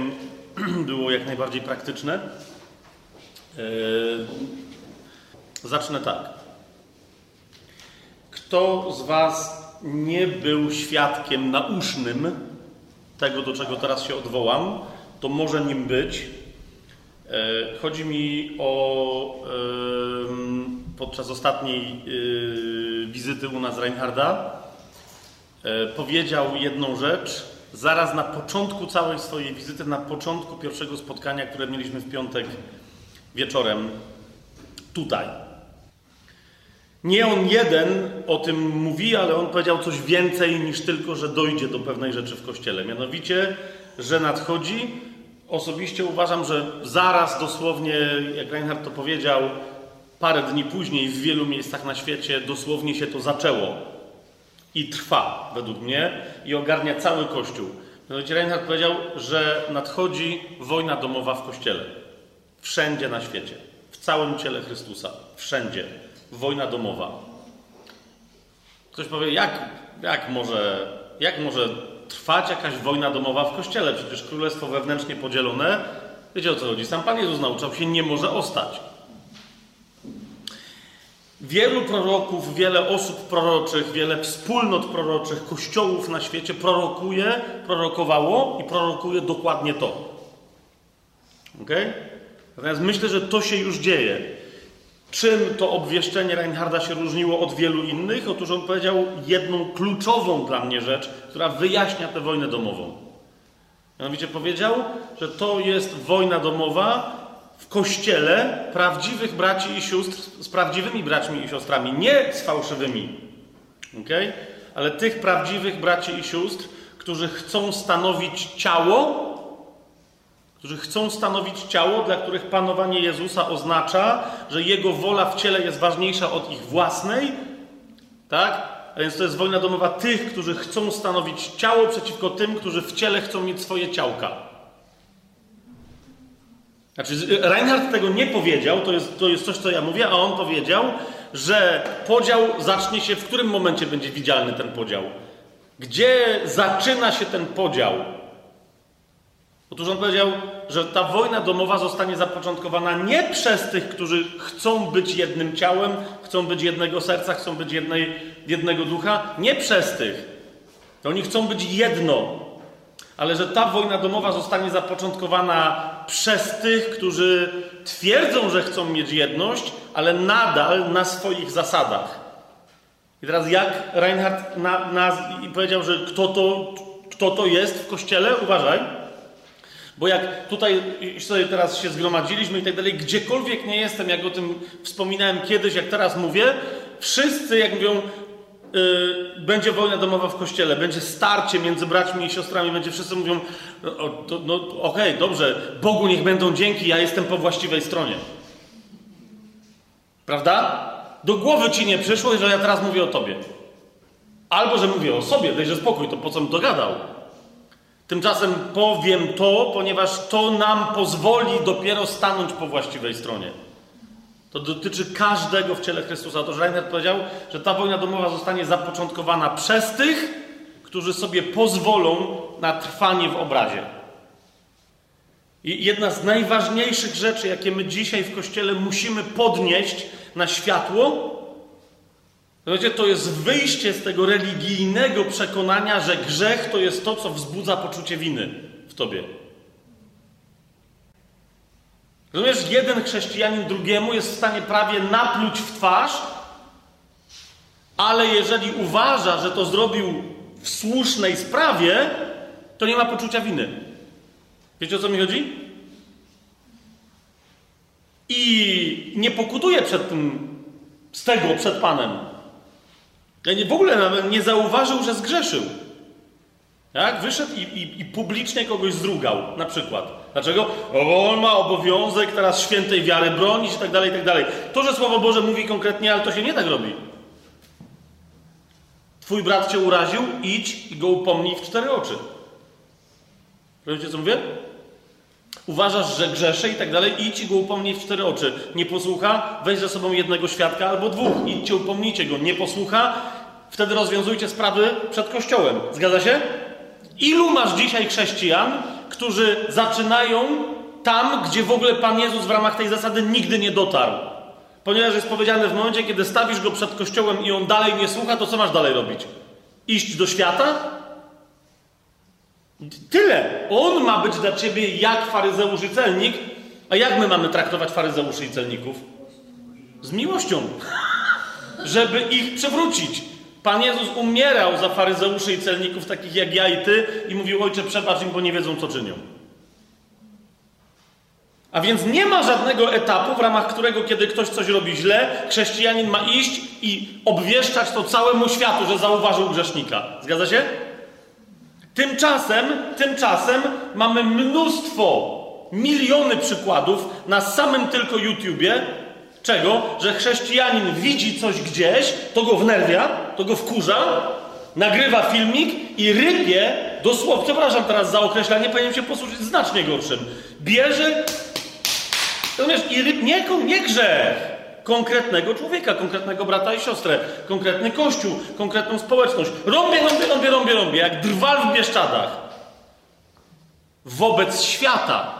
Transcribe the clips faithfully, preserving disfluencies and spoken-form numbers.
bowiem było jak najbardziej praktyczne. Zacznę tak. Kto z was nie był świadkiem naucznym tego, do czego teraz się odwołam, to może nim być. Chodzi mi o podczas ostatniej wizyty u nas Reinharda powiedział jedną rzecz. Zaraz na początku całej swojej wizyty, na początku pierwszego spotkania, które mieliśmy w piątek wieczorem tutaj. Nie on jeden o tym mówi, ale on powiedział coś więcej niż tylko, że dojdzie do pewnej rzeczy w Kościele. Mianowicie, że nadchodzi. Osobiście uważam, że zaraz dosłownie, jak Reinhard to powiedział, parę dni później w wielu miejscach na świecie dosłownie się to zaczęło. I trwa, według mnie, i ogarnia cały Kościół. Mianowicie Reinhard powiedział, że nadchodzi wojna domowa w Kościele. Wszędzie na świecie. W całym ciele Chrystusa. Wszędzie. Wojna domowa. Ktoś powie, jak, jak, może, jak może trwać jakaś wojna domowa w Kościele? Przecież królestwo wewnętrznie podzielone. Wiecie, o co chodzi? Sam Pan Jezus nauczał się, nie może ostać. Wielu proroków, wiele osób proroczych, wiele wspólnot proroczych, kościołów na świecie prorokuje, prorokowało i prorokuje dokładnie to. Okay? Natomiast myślę, że to się już dzieje. Czym to obwieszczenie Reinharda się różniło od wielu innych? Otóż on powiedział jedną kluczową dla mnie rzecz, która wyjaśnia tę wojnę domową. Mianowicie powiedział, że to jest wojna domowa w Kościele prawdziwych braci i sióstr z prawdziwymi braćmi i siostrami, nie z fałszywymi, okay? Ale tych prawdziwych braci i sióstr, którzy chcą stanowić ciało, którzy chcą stanowić ciało, dla których panowanie Jezusa oznacza, że Jego wola w ciele jest ważniejsza od ich własnej, tak? A więc to jest wojna domowa tych, którzy chcą stanowić ciało przeciwko tym, którzy w ciele chcą mieć swoje ciałka. Znaczy, Reinhard tego nie powiedział, to jest, to jest coś, co ja mówię, a on powiedział, że podział zacznie się, w którym momencie będzie widzialny ten podział? Gdzie zaczyna się ten podział? Otóż on powiedział, że ta wojna domowa zostanie zapoczątkowana nie przez tych, którzy chcą być jednym ciałem, chcą być jednego serca, chcą być jednej, jednego ducha, nie przez tych. To oni chcą być jedno. Ale że ta wojna domowa zostanie zapoczątkowana przez tych, którzy twierdzą, że chcą mieć jedność, ale nadal na swoich zasadach. I teraz jak Reinhard na, na, powiedział, że kto to, kto to jest w Kościele? Uważaj. Bo jak tutaj sobie teraz się zgromadziliśmy i tak dalej, gdziekolwiek nie jestem, jak o tym wspominałem kiedyś, jak teraz mówię, wszyscy jak mówią, będzie wojna domowa w Kościele, będzie starcie między braćmi i siostrami, będzie wszyscy mówią, no, no okej, okay, dobrze, Bogu niech będą dzięki, ja jestem po właściwej stronie. Prawda? Do głowy ci nie przyszło, że ja teraz mówię o tobie. Albo, że mówię o sobie, dajże spokój, to po co bym dogadał. Tymczasem powiem to, ponieważ to nam pozwoli dopiero stanąć po właściwej stronie. To dotyczy każdego w ciele Chrystusa. Otóż Reinhard powiedział, że ta wojna domowa zostanie zapoczątkowana przez tych, którzy sobie pozwolą na trwanie w obrazie. I jedna z najważniejszych rzeczy, jakie my dzisiaj w Kościele musimy podnieść na światło, to jest wyjście z tego religijnego przekonania, że grzech to jest to, co wzbudza poczucie winy w tobie. Rozumiesz, jeden chrześcijanin drugiemu jest w stanie prawie napluć w twarz, ale jeżeli uważa, że to zrobił w słusznej sprawie, to nie ma poczucia winy. Wiecie, o co mi chodzi? I nie pokutuje przed tym, z tego, przed Panem. W ogóle nawet nie zauważył, że zgrzeszył. Tak? Wyszedł i, i, i publicznie kogoś zrugał, na przykład. Dlaczego? O, on ma obowiązek teraz świętej wiary bronić i tak dalej, i tak dalej. To, że Słowo Boże mówi konkretnie, ale to się nie tak robi. Twój brat cię uraził, idź i go upomnij w cztery oczy. Rozumiecie, co mówię? Uważasz, że grzeszy i tak dalej, idź i go upomnij w cztery oczy. Nie posłucha, weź ze sobą jednego świadka albo dwóch. Idźcie, upomnijcie go. Nie posłucha, wtedy rozwiązujcie sprawy przed Kościołem. Zgadza się? Ilu masz dzisiaj chrześcijan, którzy zaczynają tam, gdzie w ogóle Pan Jezus w ramach tej zasady nigdy nie dotarł. Ponieważ jest powiedziane, w momencie, kiedy stawisz go przed Kościołem i on dalej nie słucha, to co masz dalej robić? Iść do świata? Tyle. On ma być dla ciebie jak faryzeusz i celnik. A jak my mamy traktować faryzeuszy i celników? Z miłością. Żeby ich przywrócić. Pan Jezus umierał za faryzeuszy i celników takich jak ja i ty i mówił: Ojcze, przebacz im, bo nie wiedzą, co czynią. A więc nie ma żadnego etapu, w ramach którego, kiedy ktoś coś robi źle, chrześcijanin ma iść i obwieszczać to całemu światu, że zauważył grzesznika. Zgadza się? Tymczasem, tymczasem mamy mnóstwo, miliony przykładów na samym tylko YouTubie, czego? Że chrześcijanin widzi coś gdzieś, to go wnerwia, to go wkurza, nagrywa filmik i rybie, dosłownie, przepraszam teraz za określenie, powinien się posłużyć znacznie gorszym. Bierze, rozumiesz, i ryb, nie, nie grzech konkretnego człowieka, konkretnego brata i siostrę, konkretny kościół, konkretną społeczność. Rąbie, rąbie, rąbie, rąbie, rąbie, jak drwal w Bieszczadach. Wobec świata.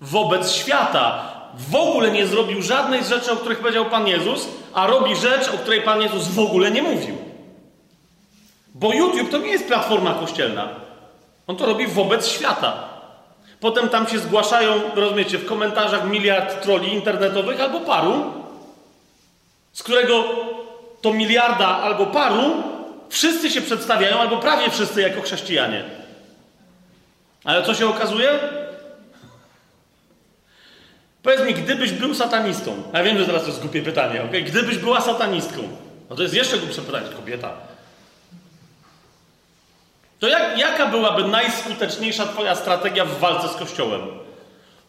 Wobec świata. W ogóle nie zrobił żadnej z rzeczy, o których powiedział Pan Jezus, a robi rzecz, o której Pan Jezus w ogóle nie mówił. Bo YouTube to nie jest platforma kościelna. On to robi wobec świata. Potem tam się zgłaszają, rozumiecie, w komentarzach miliard trolli internetowych albo paru, z którego to miliarda albo paru wszyscy się przedstawiają, albo prawie wszyscy jako chrześcijanie. Ale co się okazuje? Powiedz mi, gdybyś był satanistą. Ja wiem, że teraz to jest głupie pytanie, ok? Gdybyś była satanistką. No to jest jeszcze głupsze pytanie, kobieta. To jak, jaka byłaby najskuteczniejsza twoja strategia w walce z Kościołem?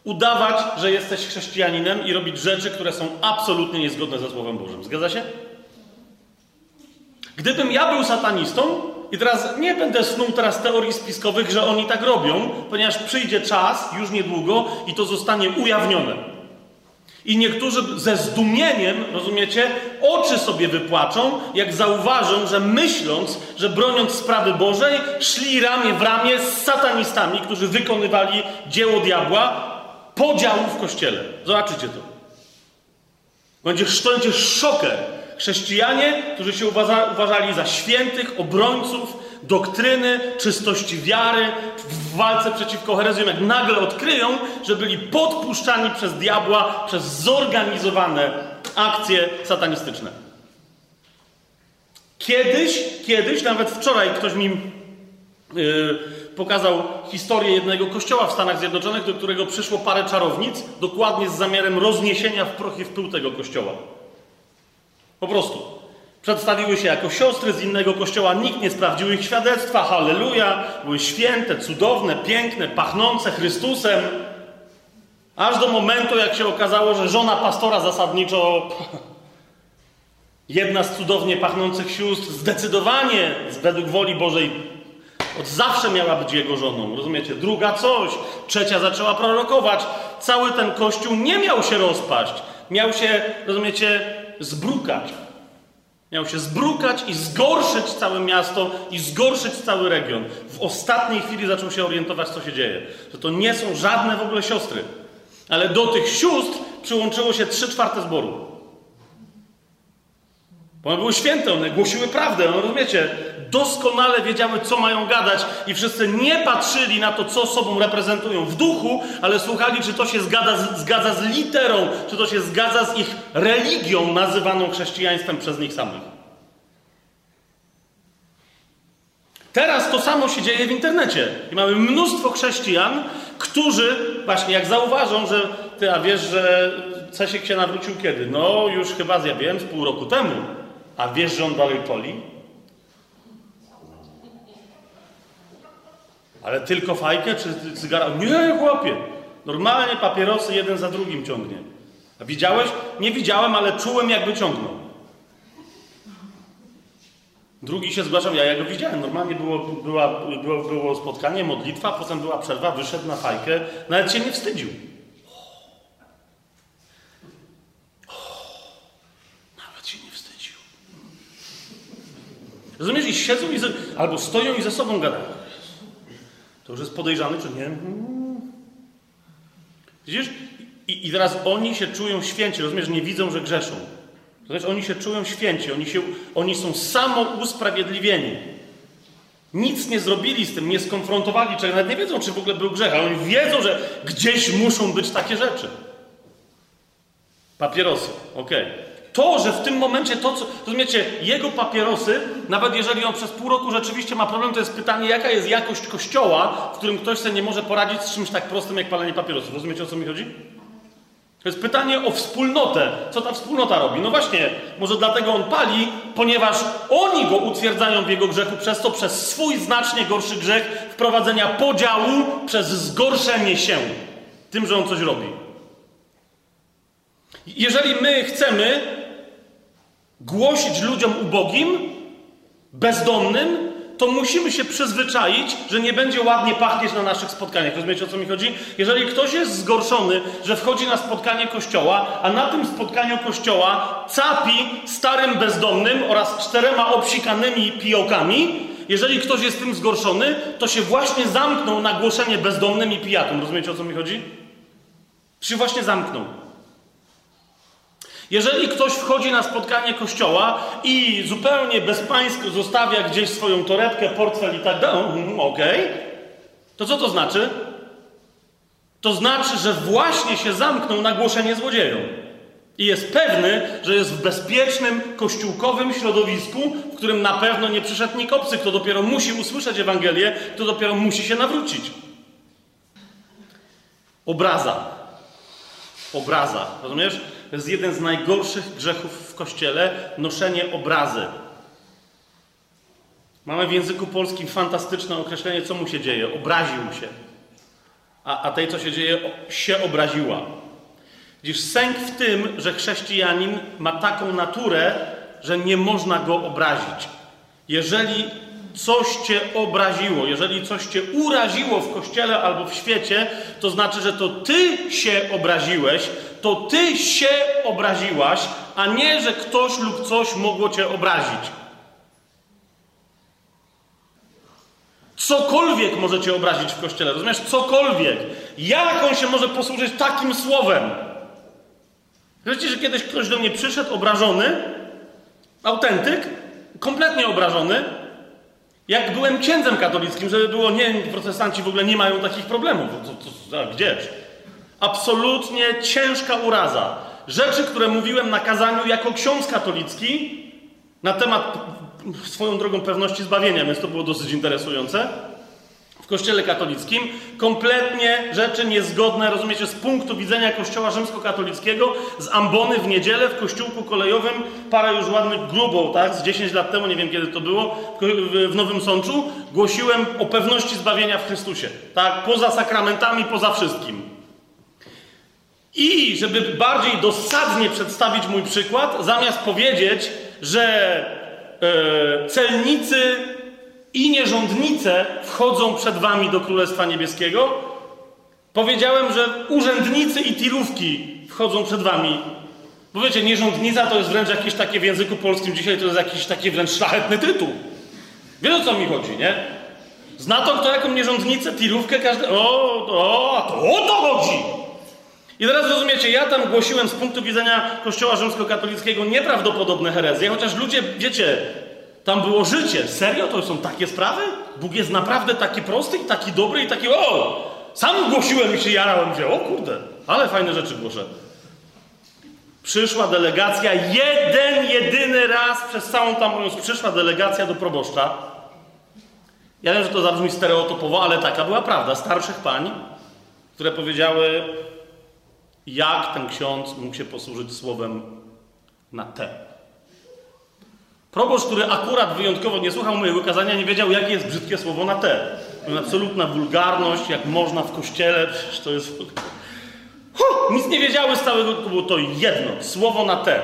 Udawać, że jesteś chrześcijaninem i robić rzeczy, które są absolutnie niezgodne ze Słowem Bożym. Zgadza się? Gdybym ja był satanistą, i teraz nie będę snuł teraz teorii spiskowych, że oni tak robią, ponieważ przyjdzie czas, już niedługo, i to zostanie ujawnione. I niektórzy ze zdumieniem, rozumiecie, oczy sobie wypłaczą, jak zauważą, że myśląc, że broniąc sprawy Bożej, szli ramię w ramię z satanistami, którzy wykonywali dzieło diabła, podziału w Kościele. Zobaczycie to. Będzie, będzie szoker. Chrześcijanie, którzy się uważa, uważali za świętych, obrońców doktryny, czystości wiary w walce przeciwko herezjom, jak nagle odkryją, że byli podpuszczani przez diabła przez zorganizowane akcje satanistyczne. Kiedyś, kiedyś, nawet wczoraj ktoś mi yy, pokazał historię jednego kościoła w Stanach Zjednoczonych, do którego przyszło parę czarownic, dokładnie z zamiarem rozniesienia w proch i w pył tego kościoła. Po prostu. Przedstawiły się jako siostry z innego kościoła, nikt nie sprawdził ich świadectwa, halleluja, były święte, cudowne, piękne, pachnące Chrystusem, aż do momentu, jak się okazało, że żona pastora zasadniczo, jedna z cudownie pachnących sióstr, zdecydowanie, według woli Bożej, od zawsze miała być jego żoną, rozumiecie? Druga coś, trzecia zaczęła prorokować, cały ten kościół nie miał się rozpaść, miał się, rozumiecie, zbrukać. Miał się zbrukać i zgorszyć całe miasto i zgorszyć cały region. W ostatniej chwili zaczął się orientować, co się dzieje. Że to nie są żadne w ogóle siostry. Ale do tych sióstr przyłączyło się trzy czwarte zboru. Bo one były święte, one głosiły prawdę, no rozumiecie? Doskonale wiedziały, co mają gadać i wszyscy nie patrzyli na to, co sobą reprezentują w duchu, ale słuchali, czy to się zgadza z, zgadza z literą, czy to się zgadza z ich religią nazywaną chrześcijaństwem przez nich samych. Teraz to samo się dzieje w internecie. I mamy mnóstwo chrześcijan, którzy właśnie jak zauważą, że ty, a wiesz, że Cesiek się nawrócił kiedy? No już chyba zjawiłem z pół roku temu. A wiesz, że on dalej poli? Ale tylko fajkę czy cygara? Nie, chłopie. Normalnie papierosy jeden za drugim ciągnie. A widziałeś? Nie widziałem, ale czułem, jakby ciągnął. Drugi się zgłaszał, ja, ja go widziałem. Normalnie było, była, było, było spotkanie, modlitwa, potem była przerwa, wyszedł na fajkę. Nawet się nie wstydził. Rozumiesz? I siedzą i ze... albo stoją i ze sobą gadają. To już jest podejrzany, czy nie? Widzisz? I, i teraz oni się czują święci, rozumiesz, nie widzą, że grzeszą. To znaczy, oni się czują święci, oni, się, oni są samousprawiedliwieni. Nic nie zrobili z tym, nie skonfrontowali, czy nawet nie wiedzą, czy w ogóle był grzech, ale oni wiedzą, że gdzieś muszą być takie rzeczy. Papierosy, okej. Okay. To, że w tym momencie to, co... Rozumiecie, jego papierosy, nawet jeżeli on przez pół roku rzeczywiście ma problem, to jest pytanie, jaka jest jakość kościoła, w którym ktoś sobie nie może poradzić z czymś tak prostym, jak palenie papierosów. Rozumiecie, o co mi chodzi? To jest pytanie o wspólnotę. Co ta wspólnota robi? No właśnie, może dlatego on pali, ponieważ oni go utwierdzają w jego grzechu, przez to, przez swój znacznie gorszy grzech wprowadzenia podziału przez zgorszenie się tym, że on coś robi. Jeżeli my chcemy głosić ludziom ubogim, bezdomnym, to musimy się przyzwyczaić, że nie będzie ładnie pachnieć na naszych spotkaniach. Rozumiecie, o co mi chodzi? Jeżeli ktoś jest zgorszony, że wchodzi na spotkanie kościoła, a na tym spotkaniu kościoła capi starym bezdomnym oraz czterema obsikanymi pijokami, jeżeli ktoś jest tym zgorszony, to się właśnie zamknął na głoszenie bezdomnym i pijakom. Rozumiecie, o co mi chodzi? To się właśnie zamknął. Jeżeli ktoś wchodzi na spotkanie kościoła i zupełnie bezpańsko zostawia gdzieś swoją torebkę, portfel i tak dalej, okej, okay, to co to znaczy? To znaczy, że właśnie się zamknął na głoszenie złodziejom. I jest pewny, że jest w bezpiecznym, kościółkowym środowisku, w którym na pewno nie przyszedł nikt obcy, kto dopiero musi usłyszeć Ewangelię, kto dopiero musi się nawrócić. Obraza. Obraza. Rozumiesz? To jest jeden z najgorszych grzechów w Kościele, noszenie obrazy. Mamy w języku polskim fantastyczne określenie, co mu się dzieje. Obraził się. A, a tej, co się dzieje, się obraziła. Widzisz, sęk w tym, że chrześcijanin ma taką naturę, że nie można go obrazić. Jeżeli coś cię obraziło, jeżeli coś cię uraziło w Kościele albo w świecie, to znaczy, że to ty się obraziłeś, to ty się obraziłaś, a nie, że ktoś lub coś mogło cię obrazić. Cokolwiek może cię obrazić w Kościele, rozumiesz? Cokolwiek. Jak on się może posłużyć takim słowem? Wiecie, że kiedyś ktoś do mnie przyszedł obrażony, autentyk, kompletnie obrażony, jak byłem księdzem katolickim, żeby było, nie, protestanci w ogóle nie mają takich problemów. To, to, to, gdzież? Absolutnie ciężka uraza. Rzeczy, które mówiłem na kazaniu jako ksiądz katolicki na temat, swoją drogą, pewności zbawienia, więc to było dosyć interesujące, w Kościele katolickim. Kompletnie rzeczy niezgodne, rozumiecie, z punktu widzenia Kościoła rzymskokatolickiego, z ambony w niedzielę w kościółku kolejowym, parę już ładnych grubą, tak, z dziesięć lat temu, nie wiem kiedy to było, w Nowym Sączu, głosiłem o pewności zbawienia w Chrystusie, tak, poza sakramentami, poza wszystkim. I żeby bardziej dosadnie przedstawić mój przykład, zamiast powiedzieć, że yy, celnicy i nierządnice wchodzą przed wami do Królestwa Niebieskiego, powiedziałem, że urzędnicy i tirówki wchodzą przed wami. Bo wiecie, nierządnica to jest wręcz jakieś takie, w języku polskim dzisiaj to jest jakiś taki wręcz szlachetny tytuł. Wiesz, o co mi chodzi, nie? Zna to kto jaką nierządnicę, tirówkę, każdy... O, o, a to o to chodzi! I teraz rozumiecie, ja tam głosiłem z punktu widzenia Kościoła rzymskokatolickiego nieprawdopodobne herezje, chociaż ludzie, wiecie, tam było życie. Serio? To są takie sprawy? Bóg jest naprawdę taki prosty i taki dobry i taki, o! Sam głosiłem i się jarałem, że o kurde, ale fajne rzeczy głoszę. Przyszła delegacja, jeden, jedyny raz przez całą tam mówiąc, przyszła delegacja do proboszcza. Ja wiem, że to zabrzmi stereotypowo, ale taka była prawda. Starszych pań, które powiedziały... Jak ten ksiądz mógł się posłużyć słowem na te? Proboszcz, który akurat wyjątkowo nie słuchał mojego kazania, nie wiedział, jakie jest brzydkie słowo na te. Absolutna wulgarność, jak można w kościele, przecież to jest... Huh! Nic nie wiedziały z całego, to było to jedno, słowo na te.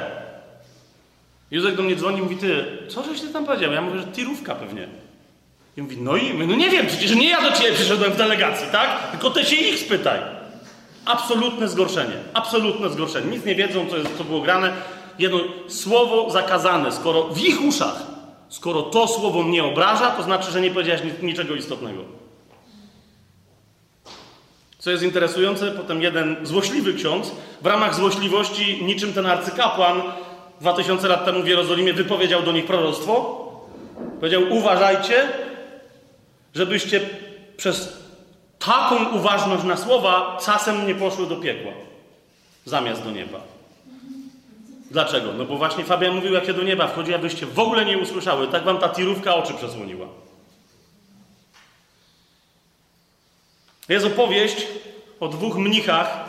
Józek do mnie dzwoni i mówi, ty, co żeś ty tam powiedział? Ja mówię, że tirówka pewnie. I mówi, no i? Mówię, no nie wiem, przecież nie ja do ciebie przyszedłem w delegacji, tak? Tylko ty się ich spytaj. Absolutne zgorszenie. Absolutne zgorszenie. Nic nie wiedzą, co, jest, co było grane. Jedno słowo zakazane, skoro w ich uszach, skoro to słowo mnie obraża, to znaczy, że nie powiedziałeś niczego istotnego. Co jest interesujące, potem jeden złośliwy ksiądz w ramach złośliwości, niczym ten arcykapłan dwa tysiące lat temu w Jerozolimie wypowiedział do nich proroctwo. Powiedział: uważajcie, żebyście przez taką uważność na słowa czasem nie poszły do piekła, zamiast do nieba. Dlaczego? No bo właśnie Fabian mówił, jak się do nieba wchodzi, abyście w ogóle nie usłyszały. Tak wam ta tirówka oczy przesłoniła. Jest opowieść o dwóch mnichach,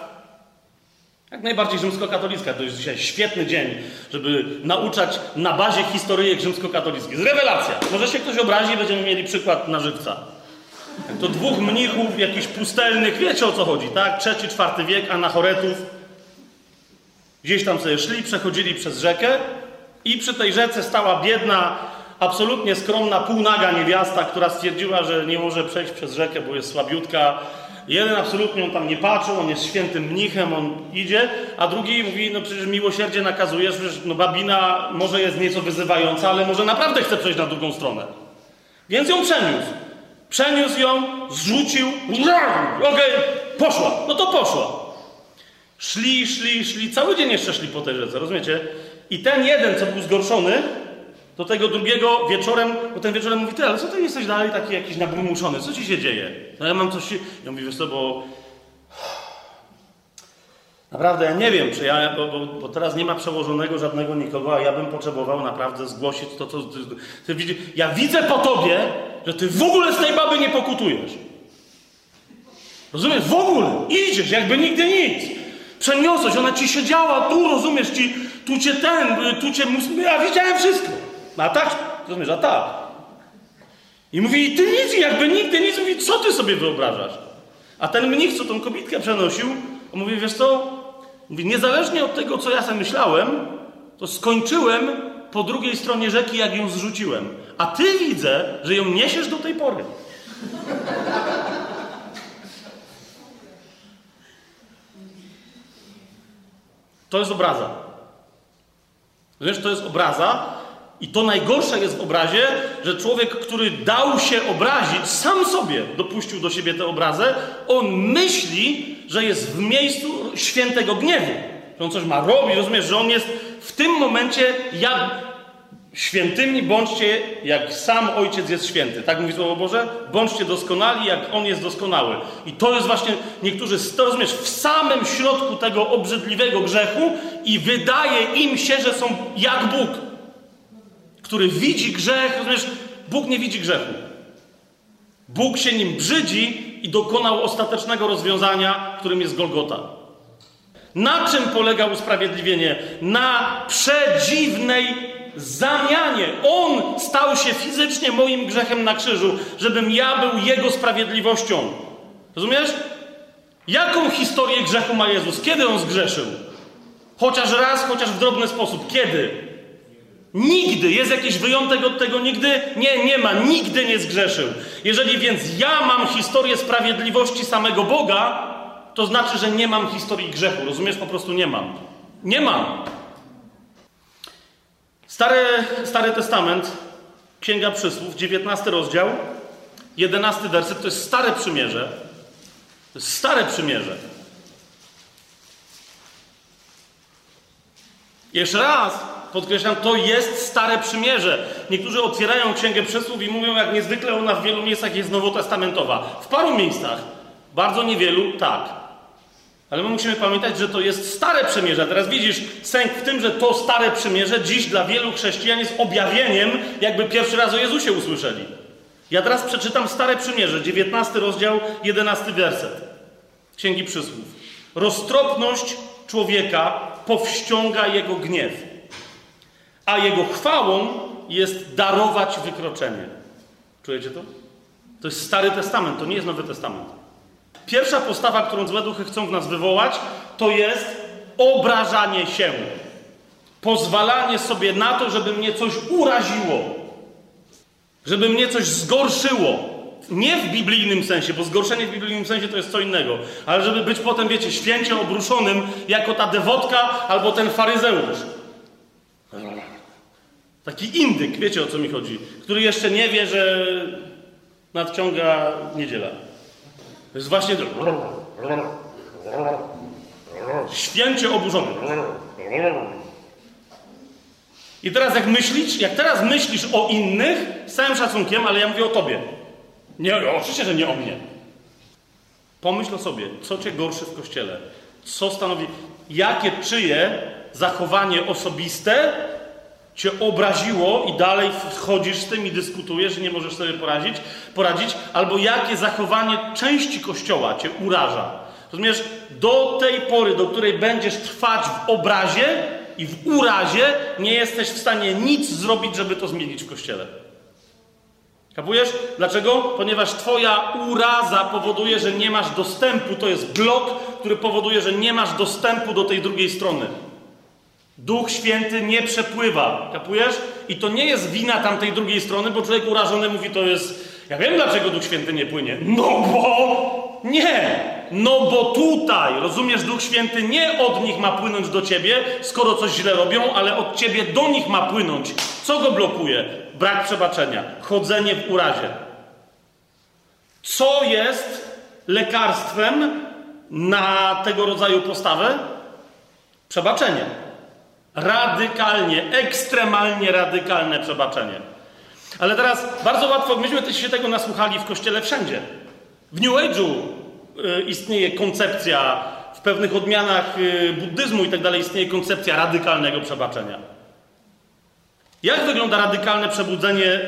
jak najbardziej rzymskokatolicka. To jest dzisiaj świetny dzień, żeby nauczać na bazie historyjek rzymskokatolickich. Jest rewelacja. Może się ktoś obrazi i będziemy mieli przykład na żywca. To dwóch mnichów, jakichś pustelnych, wiecie o co chodzi, tak? Trzeci, czwarty wiek, anachoretów. Gdzieś tam sobie szli, przechodzili przez rzekę i przy tej rzece stała biedna, absolutnie skromna, półnaga niewiasta, która stwierdziła, że nie może przejść przez rzekę, bo jest słabiutka. Jeden absolutnie, on tam nie patrzył, on jest świętym mnichem, on idzie, a drugi mówi: no przecież miłosierdzie nakazujesz, przecież no babina może jest nieco wyzywająca, ale może naprawdę chce przejść na drugą stronę. Więc ją przeniósł. Przeniósł ją, zrzucił, okej, okay, poszła, no to poszła. Szli, szli, szli, cały dzień jeszcze szli po tej rzece, rozumiecie? I ten jeden, co był zgorszony, do tego drugiego wieczorem, bo ten wieczorem mówi: ty, ale co ty jesteś dalej taki jakiś nabrumuszony, co ci się dzieje? No ja mam coś... Ja mówię: wiesz co, bo... Naprawdę ja nie wiem, czy ja, bo, bo, bo teraz nie ma przełożonego żadnego nikogo, a ja bym potrzebował naprawdę zgłosić to, co... Ty, ty widzisz. Ja widzę po tobie, że ty w ogóle z tej baby nie pokutujesz. Rozumiesz? W ogóle! Idziesz, jakby nigdy nic. Przeniosłeś, ona ci siedziała tu, rozumiesz? Ci, tu cię ten, tu cię... Ja widziałem wszystko. A tak, rozumiesz, a tak. I mówi: i ty nic, jakby nigdy nic. Mówi: co ty sobie wyobrażasz? A ten mnich, co tą kobietkę przenosił, on mówi: wiesz co? Mówi: niezależnie od tego, co ja sobie myślałem, to skończyłem po drugiej stronie rzeki, jak ją zrzuciłem. A ty widzę, że ją niesiesz do tej pory. To jest obraza. Wiesz, to jest obraza. I to najgorsze jest w obrazie, że człowiek, który dał się obrazić, sam sobie dopuścił do siebie tę obrazę, on myśli, że jest w miejscu świętego gniewu. Że on coś ma robić, rozumiesz, że on jest w tym momencie, jak świętymi bądźcie, jak sam Ojciec jest święty. Tak mówi Słowo Boże? Bądźcie doskonali, jak On jest doskonały. I to jest właśnie, niektórzy, to rozumiesz, w samym środku tego obrzydliwego grzechu i wydaje im się, że są jak Bóg, który widzi grzech, rozumiesz? Bóg nie widzi grzechu. Bóg się nim brzydzi i dokonał ostatecznego rozwiązania, którym jest Golgota. Na czym polega usprawiedliwienie? Na przedziwnej zamianie. On stał się fizycznie moim grzechem na krzyżu, żebym ja był Jego sprawiedliwością. Rozumiesz? Jaką historię grzechu ma Jezus? Kiedy On zgrzeszył? Chociaż raz, chociaż w drobny sposób. Kiedy? Nigdy. Jest jakiś wyjątek od tego nigdy? Nie, nie ma. Nigdy nie zgrzeszył. Jeżeli więc ja mam historię sprawiedliwości samego Boga, to znaczy, że nie mam historii grzechu. Rozumiesz? Po prostu nie mam. Nie mam. Stary, Stary Testament, Księga Przysłów, dziewiętnasty rozdział, jedenasty werset, to jest Stare Przymierze. To jest Stare Przymierze. Jeszcze raz podkreślam, to jest Stare Przymierze. Niektórzy otwierają Księgę Przysłów i mówią, jak niezwykle ona w wielu miejscach jest nowotestamentowa. W paru miejscach, bardzo niewielu, tak. Ale my musimy pamiętać, że to jest Stare Przymierze. Teraz widzisz sęk w tym, że to Stare Przymierze dziś dla wielu chrześcijan jest objawieniem, jakby pierwszy raz o Jezusie usłyszeli. Ja teraz przeczytam Stare Przymierze, dziewiętnasty rozdział, jedenasty werset Księgi Przysłów. Roztropność człowieka powściąga jego gniew, a jego chwałą jest darować wykroczenie. Czujecie to? To jest Stary Testament, to nie jest Nowy Testament. Pierwsza postawa, którą złe duchy chcą w nas wywołać, to jest obrażanie się. Pozwalanie sobie na to, żeby mnie coś uraziło. Żeby mnie coś zgorszyło. Nie w biblijnym sensie, bo zgorszenie w biblijnym sensie to jest co innego. Ale żeby być potem, wiecie, święcie obruszonym, jako ta dewotka albo ten faryzeusz. Taki indyk, wiecie o co mi chodzi, który jeszcze nie wie, że nadciąga niedziela. To jest właśnie... Święcie oburzony. I teraz jak myślisz, jak teraz myślisz o innych, z całym szacunkiem, ale ja mówię o tobie. Nie, oczywiście, że nie o mnie. Pomyśl o sobie, co cię gorszy w Kościele. Co stanowi, jakie czyje zachowanie osobiste cię obraziło i dalej chodzisz z tym i dyskutujesz i nie możesz sobie poradzić, poradzić, albo jakie zachowanie części Kościoła cię uraża. Rozumiesz, do tej pory, do której będziesz trwać w obrazie i w urazie, nie jesteś w stanie nic zrobić, żeby to zmienić w Kościele. Kapujesz? Dlaczego? Ponieważ twoja uraza powoduje, że nie masz dostępu. To jest blok, który powoduje, że nie masz dostępu do tej drugiej strony. Duch Święty nie przepływa. Kapujesz? I to nie jest wina tamtej drugiej strony, bo człowiek urażony mówi, to jest... Ja wiem, dlaczego Duch Święty nie płynie. No bo... Nie! No bo tutaj, rozumiesz, Duch Święty nie od nich ma płynąć do ciebie, skoro coś źle robią, ale od ciebie do nich ma płynąć. Co go blokuje? Brak przebaczenia, chodzenie w urazie. Co jest lekarstwem na tego rodzaju postawę? Przebaczenie. Radykalnie, ekstremalnie radykalne przebaczenie. Ale teraz bardzo łatwo, myśmy też się tego nasłuchali w Kościele wszędzie. W New Age'u istnieje koncepcja, w pewnych odmianach buddyzmu i tak dalej istnieje koncepcja radykalnego przebaczenia. Jak wygląda radykalne przebudzenie,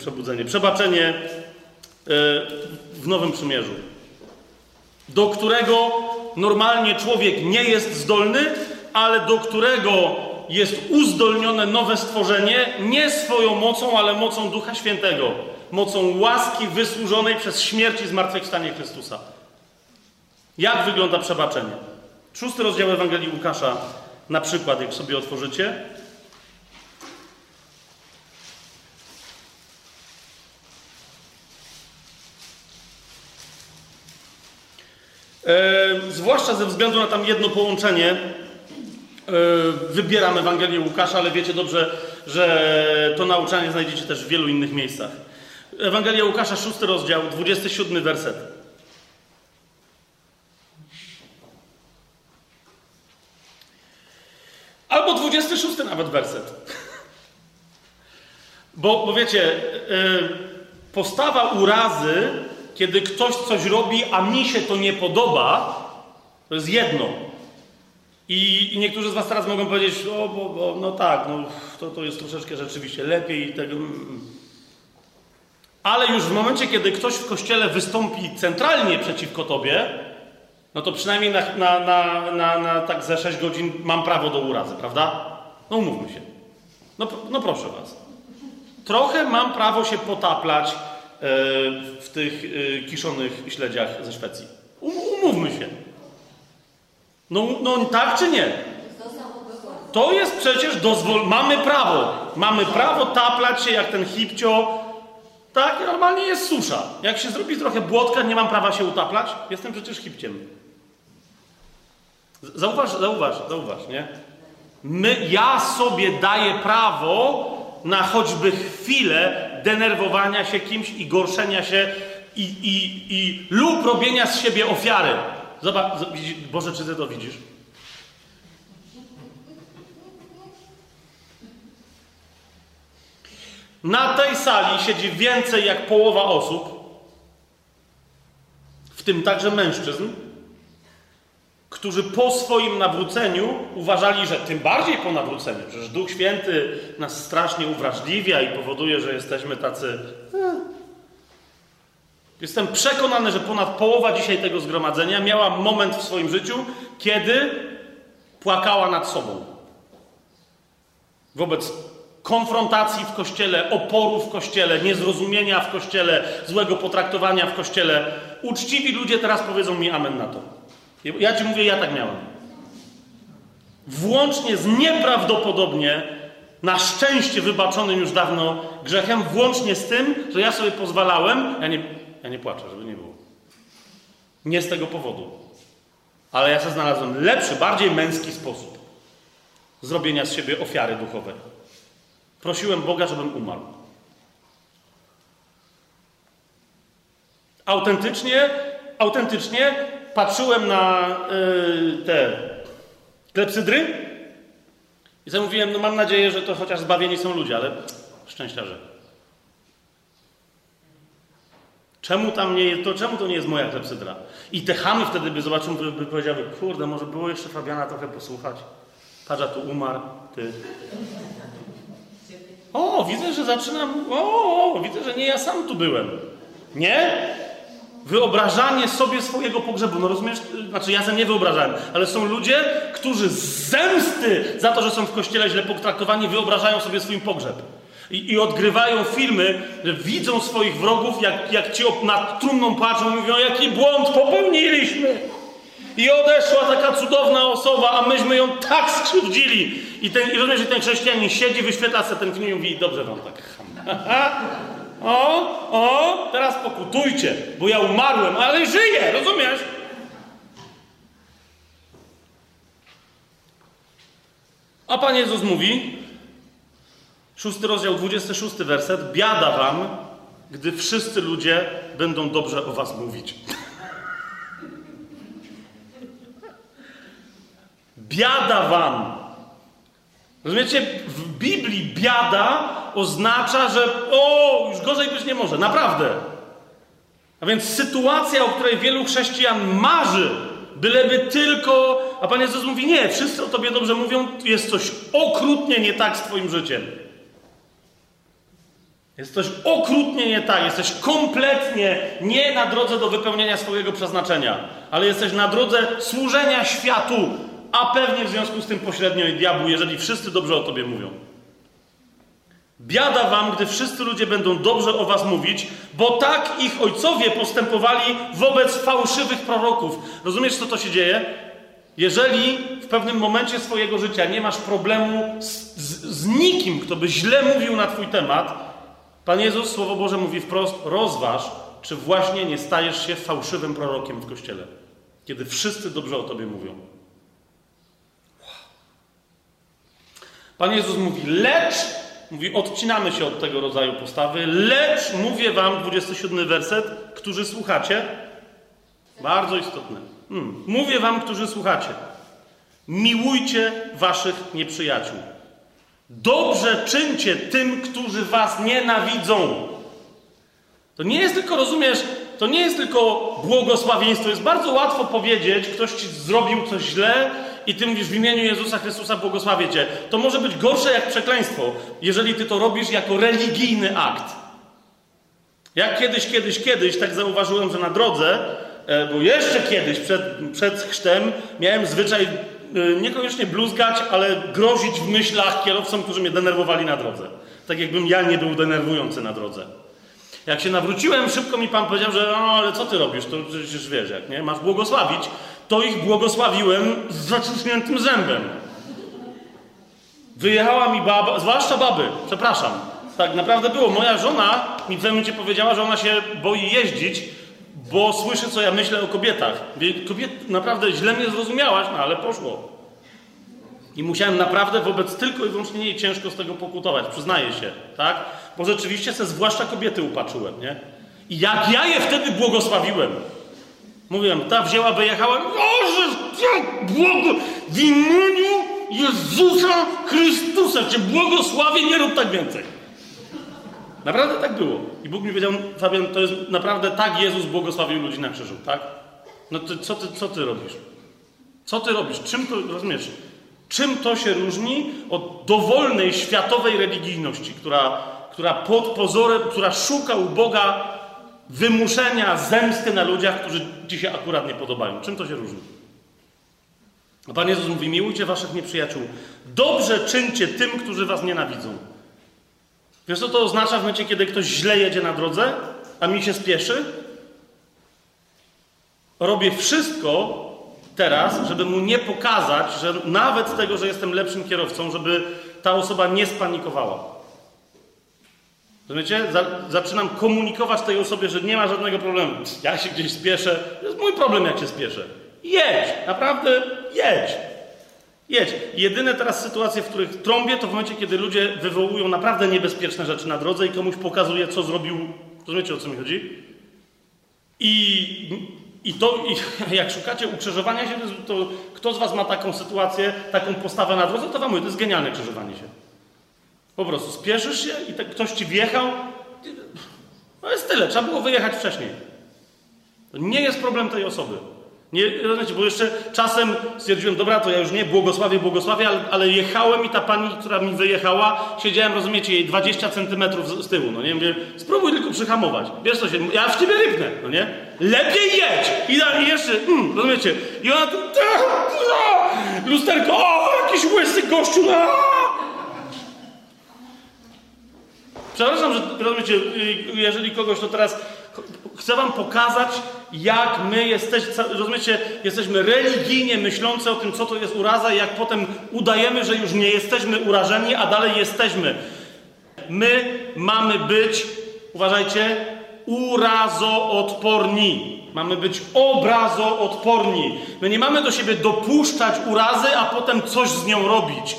przebudzenie, przebaczenie w Nowym Przymierzu? Do którego normalnie człowiek nie jest zdolny, ale do którego jest uzdolnione nowe stworzenie, nie swoją mocą, ale mocą Ducha Świętego, mocą łaski wysłużonej przez śmierć i zmartwychwstanie Chrystusa. Jak wygląda przebaczenie? Szósty rozdział Ewangelii Łukasza, na przykład, jak sobie otworzycie. E, zwłaszcza ze względu na tam jedno połączenie, e, wybieram Ewangelię Łukasza, ale wiecie dobrze, że to nauczanie znajdziecie też w wielu innych miejscach. Ewangelia Łukasza, szósty rozdział, dwudziesty siódmy werset. Albo dwudziesty szósty nawet werset. Bo, bo wiecie, yy, postawa urazy, kiedy ktoś coś robi, a mi się to nie podoba, to jest jedno. I, i niektórzy z was teraz mogą powiedzieć, o, bo, bo, no tak, no, to, to jest troszeczkę rzeczywiście lepiej. Tego. Ale już w momencie, kiedy ktoś w Kościele wystąpi centralnie przeciwko tobie, no to przynajmniej na, na, na, na, na tak ze sześć godzin mam prawo do urazy, prawda? No umówmy się. No, no proszę was. Trochę mam prawo się potaplać yy, w tych yy, kiszonych śledziach ze Szwecji. Um, umówmy się. No, no tak czy nie? To jest przecież dozwol... Mamy prawo. Mamy prawo taplać się jak ten hipcio. Tak? Normalnie jest susza. Jak się zrobi trochę błotka, nie mam prawa się utaplać. Jestem przecież hipciem. Zauważ, zauważ, zauważ, nie? My, ja sobie daję prawo na choćby chwilę denerwowania się kimś i gorszenia się i, i, i lub robienia z siebie ofiary. Zobacz, Boże, czy ty to widzisz? Na tej sali siedzi więcej jak połowa osób, w tym także mężczyzn, którzy po swoim nawróceniu uważali, że tym bardziej po nawróceniu, przecież Duch Święty nas strasznie uwrażliwia i powoduje, że jesteśmy tacy... Jestem przekonany, że ponad połowa dzisiaj tego zgromadzenia miała moment w swoim życiu, kiedy płakała nad sobą. Wobec konfrontacji w Kościele, oporu w Kościele, niezrozumienia w Kościele, złego potraktowania w Kościele. Uczciwi ludzie teraz powiedzą mi amen na to. Ja ci mówię, ja tak miałem. Włącznie z nieprawdopodobnie, na szczęście wybaczonym już dawno grzechem, włącznie z tym, że ja sobie pozwalałem, ja nie, ja nie płaczę, żeby nie było. Nie z tego powodu. Ale ja sobie znalazłem lepszy, bardziej męski sposób zrobienia z siebie ofiary duchowej. Prosiłem Boga, żebym umarł. Autentycznie, autentycznie patrzyłem na yy, te klepsydry i sobie mówiłem, no mam nadzieję, że to chociaż zbawieni są ludzie, ale szczęśliwie. Czemu tam nie jest, to czemu to nie jest moja klepsydra? I te chamy wtedy by zobaczył, które by powiedziały, kurde, może było jeszcze Fabiana trochę posłuchać. Parza tu umarł, ty. O, widzę, że zaczynam, o, o, widzę, że nie ja sam tu byłem. Nie? Wyobrażanie sobie swojego pogrzebu. No rozumiesz? Znaczy ja sobie nie wyobrażałem, ale są ludzie, którzy z zemsty za to, że są w kościele źle potraktowani, wyobrażają sobie swój pogrzeb. I, i odgrywają filmy, że widzą swoich wrogów, jak, jak ci nad trumną patrzą i mówią, jaki błąd popełniliśmy. I odeszła taka cudowna osoba, a myśmy ją tak skrzywdzili. I, ten, i rozumiesz, że ten chrześcijanin siedzi, wyświetla sobie ten film i mówi, dobrze wam tak. O, o, teraz pokutujcie, bo ja umarłem, ale żyję, rozumiesz? A Pan Jezus mówi, szósty rozdział, dwudziesty szósty werset, biada wam, gdy wszyscy ludzie będą dobrze o was mówić. Biada wam. Rozumiecie? W Biblii biada oznacza, że o, już gorzej być nie może. Naprawdę. A więc sytuacja, o której wielu chrześcijan marzy, byleby tylko... A Pan Jezus mówi, nie, wszyscy o tobie dobrze mówią, jest coś okrutnie nie tak z twoim życiem. Jest coś okrutnie nie tak. Jesteś kompletnie nie na drodze do wypełnienia swojego przeznaczenia, ale jesteś na drodze służenia światu, a pewnie w związku z tym pośrednio i diabłu, jeżeli wszyscy dobrze o tobie mówią. Biada wam, gdy wszyscy ludzie będą dobrze o was mówić, bo tak ich ojcowie postępowali wobec fałszywych proroków. Rozumiesz, co to się dzieje? Jeżeli w pewnym momencie swojego życia nie masz problemu z, z, z nikim, kto by źle mówił na twój temat, Pan Jezus, Słowo Boże, mówi wprost, rozważ, czy właśnie nie stajesz się fałszywym prorokiem w Kościele, kiedy wszyscy dobrze o tobie mówią. Pan Jezus mówi, lecz, mówi, odcinamy się od tego rodzaju postawy, lecz, mówię wam, dwudziesty siódmy werset, którzy słuchacie, bardzo istotne, hmm. mówię wam, którzy słuchacie, miłujcie waszych nieprzyjaciół. Dobrze czyńcie tym, którzy was nienawidzą. To nie jest tylko, rozumiesz, to nie jest tylko błogosławieństwo. Jest bardzo łatwo powiedzieć, ktoś ci zrobił coś źle i ty mówisz w imieniu Jezusa Chrystusa błogosławię cię. To może być gorsze jak przekleństwo, jeżeli ty to robisz jako religijny akt. Jak kiedyś, kiedyś, kiedyś, tak zauważyłem, że na drodze, bo jeszcze kiedyś przed, przed chrztem miałem zwyczaj niekoniecznie bluzgać, ale grozić w myślach kierowcom, którzy mnie denerwowali na drodze. Tak jakbym ja nie był denerwujący na drodze. Jak się nawróciłem, szybko mi Pan powiedział, że no, ale co ty robisz, to przecież wiesz jak, nie? Masz błogosławić. To ich błogosławiłem z zaciśniętym zębem. Wyjechała mi baba, zwłaszcza baby, przepraszam. Tak naprawdę było. Moja żona mi w momencie powiedziała, że ona się boi jeździć, bo słyszę, co ja myślę o kobietach. Kobiet naprawdę źle mnie zrozumiałaś, no ale poszło. I musiałem naprawdę wobec tylko i wyłącznie niej ciężko z tego pokutować, przyznaję się, tak? Bo rzeczywiście se zwłaszcza kobiety upatrzyłem, nie? I jak ja je wtedy błogosławiłem. Mówiłem, ta wzięła, wyjechała, Boże, tak błogo... W imieniu Jezusa Chrystusa cię błogosławię, nie rób tak więcej. Naprawdę tak było. I Bóg mi powiedział, Fabian, to jest naprawdę tak Jezus błogosławił ludzi na krzyżu, tak? No to co ty, co ty robisz? Co ty robisz? Czym to, rozumiesz? Czym to się różni od dowolnej światowej religijności, która, która pod pozorem, która szuka u Boga wymuszenia zemsty na ludziach, którzy ci się akurat nie podobają? Czym to się różni? A Pan Jezus mówi, miłujcie waszych nieprzyjaciół. Dobrze czyńcie tym, którzy was nienawidzą. Wiesz, co to oznacza w momencie, kiedy ktoś źle jedzie na drodze, a mi się spieszy? Robię wszystko teraz, żeby mu nie pokazać, że nawet tego, że jestem lepszym kierowcą, żeby ta osoba nie spanikowała. Rozumiecie? Zaczynam komunikować tej osobie, że nie ma żadnego problemu. Ja się gdzieś spieszę. To jest mój problem, jak się spieszę. Jedź! Naprawdę jedź! Jedź. Jedyne teraz sytuacje, w których trąbię, to w momencie, kiedy ludzie wywołują naprawdę niebezpieczne rzeczy na drodze i komuś pokazuje, co zrobił. Rozumiecie, o co mi chodzi? I i to, i jak szukacie ukrzyżowania się, to kto z was ma taką sytuację, taką postawę na drodze, to wam mówię, to jest genialne krzyżowanie się. Po prostu spieszysz się i tak ktoś ci wjechał. No jest tyle, trzeba było wyjechać wcześniej. To nie jest problem tej osoby. Nie, rozumiecie, bo jeszcze czasem stwierdziłem, dobra, to ja już nie błogosławię, błogosławię, ale, ale jechałem i ta pani, która mi wyjechała, siedziałem, rozumiecie, jej dwadzieścia centymetrów z, z tyłu, no nie? Mówię, spróbuj tylko przyhamować. Wiesz co się, ja w ciebie rybnę, no nie? Lepiej jedź! I, i jeszcze, mm, rozumiecie? I ona tu, lusterko, o, jakiś łysy gościu, przepraszam, że rozumiecie, jeżeli kogoś to teraz... Chcę wam pokazać, jak my jesteśmy, rozumiecie, jesteśmy religijnie myślący o tym, co to jest uraza i jak potem udajemy, że już nie jesteśmy urażeni, a dalej jesteśmy. My mamy być, uważajcie, urazoodporni. Mamy być obrazoodporni. My nie mamy do siebie dopuszczać urazy, a potem coś z nią robić.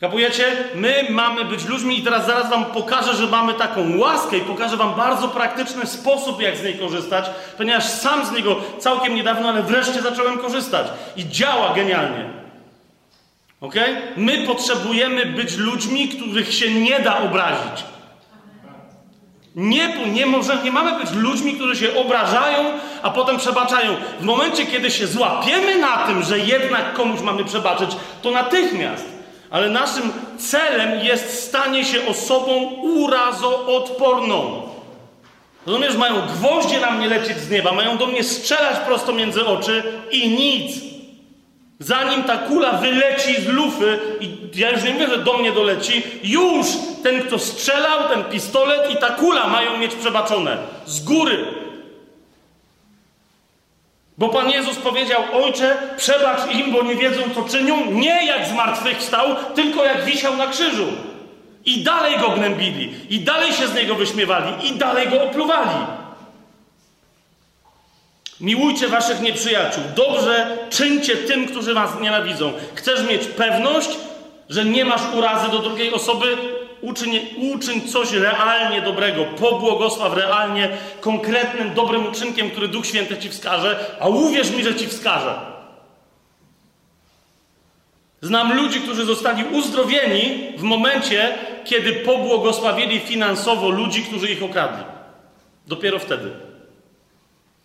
Kapujecie? My mamy być ludźmi i teraz zaraz wam pokażę, że mamy taką łaskę i pokażę wam bardzo praktyczny sposób, jak z niej korzystać, ponieważ sam z niego całkiem niedawno, ale wreszcie zacząłem korzystać. I działa genialnie. Ok? My potrzebujemy być ludźmi, których się nie da obrazić. Nie, nie, może, nie mamy być ludźmi, którzy się obrażają, a potem przebaczają. W momencie, kiedy się złapiemy na tym, że jednak komuś mamy przebaczyć, to natychmiast. Ale naszym celem jest stanie się osobą urazoodporną. Rozumiesz, mają gwoździe na mnie lecieć z nieba, mają do mnie strzelać prosto między oczy i nic. Zanim ta kula wyleci z lufy, i ja już nie mówię, że do mnie doleci, już ten, kto strzelał, ten pistolet i ta kula mają mieć przebaczone. Z góry. Bo Pan Jezus powiedział, Ojcze, przebacz im, bo nie wiedzą, co czynią, nie jak zmartwychwstał, tylko jak wisiał na krzyżu. I dalej go gnębili, i dalej się z niego wyśmiewali, i dalej go opluwali. Miłujcie waszych nieprzyjaciół, dobrze czyńcie tym, którzy was nienawidzą. Chcesz mieć pewność, że nie masz urazy do drugiej osoby? Uczyń, uczyń coś realnie dobrego, pobłogosław realnie konkretnym, dobrym uczynkiem, który Duch Święty ci wskaże, a uwierz mi, że ci wskaże. Znam ludzi, którzy zostali uzdrowieni w momencie, kiedy pobłogosławili finansowo ludzi, którzy ich okradli. Dopiero wtedy.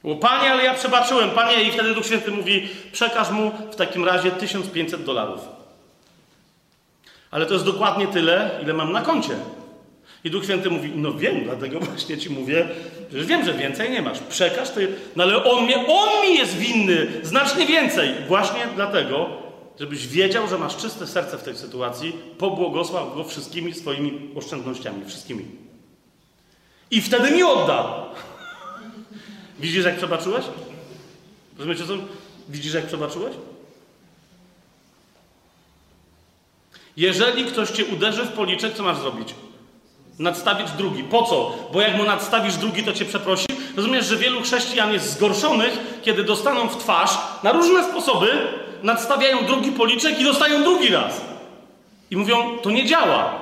Bo Panie, ale ja przebaczyłem, Panie, i wtedy Duch Święty mówi, przekaż mu w takim razie tysiąc pięćset dolarów. Ale to jest dokładnie tyle, ile mam na koncie. I Duch Święty mówi, no wiem, dlatego właśnie ci mówię, że wiem, że więcej nie masz. Przekaż to. No ale on, mnie, on mi jest winny znacznie więcej. Właśnie dlatego, żebyś wiedział, że masz czyste serce w tej sytuacji, pobłogosław go wszystkimi swoimi oszczędnościami. Wszystkimi. I wtedy mi odda. Widzisz, jak przebaczyłeś? Rozumiecie, co? Widzisz, jak przebaczyłeś? Jeżeli ktoś cię uderzy w policzek, co masz zrobić? Nadstawić drugi. Po co? Bo jak mu nadstawisz drugi, to cię przeprosi. Rozumiesz, że wielu chrześcijan jest zgorszonych, kiedy dostaną w twarz na różne sposoby, nadstawiają drugi policzek i dostają drugi raz. I mówią, to nie działa.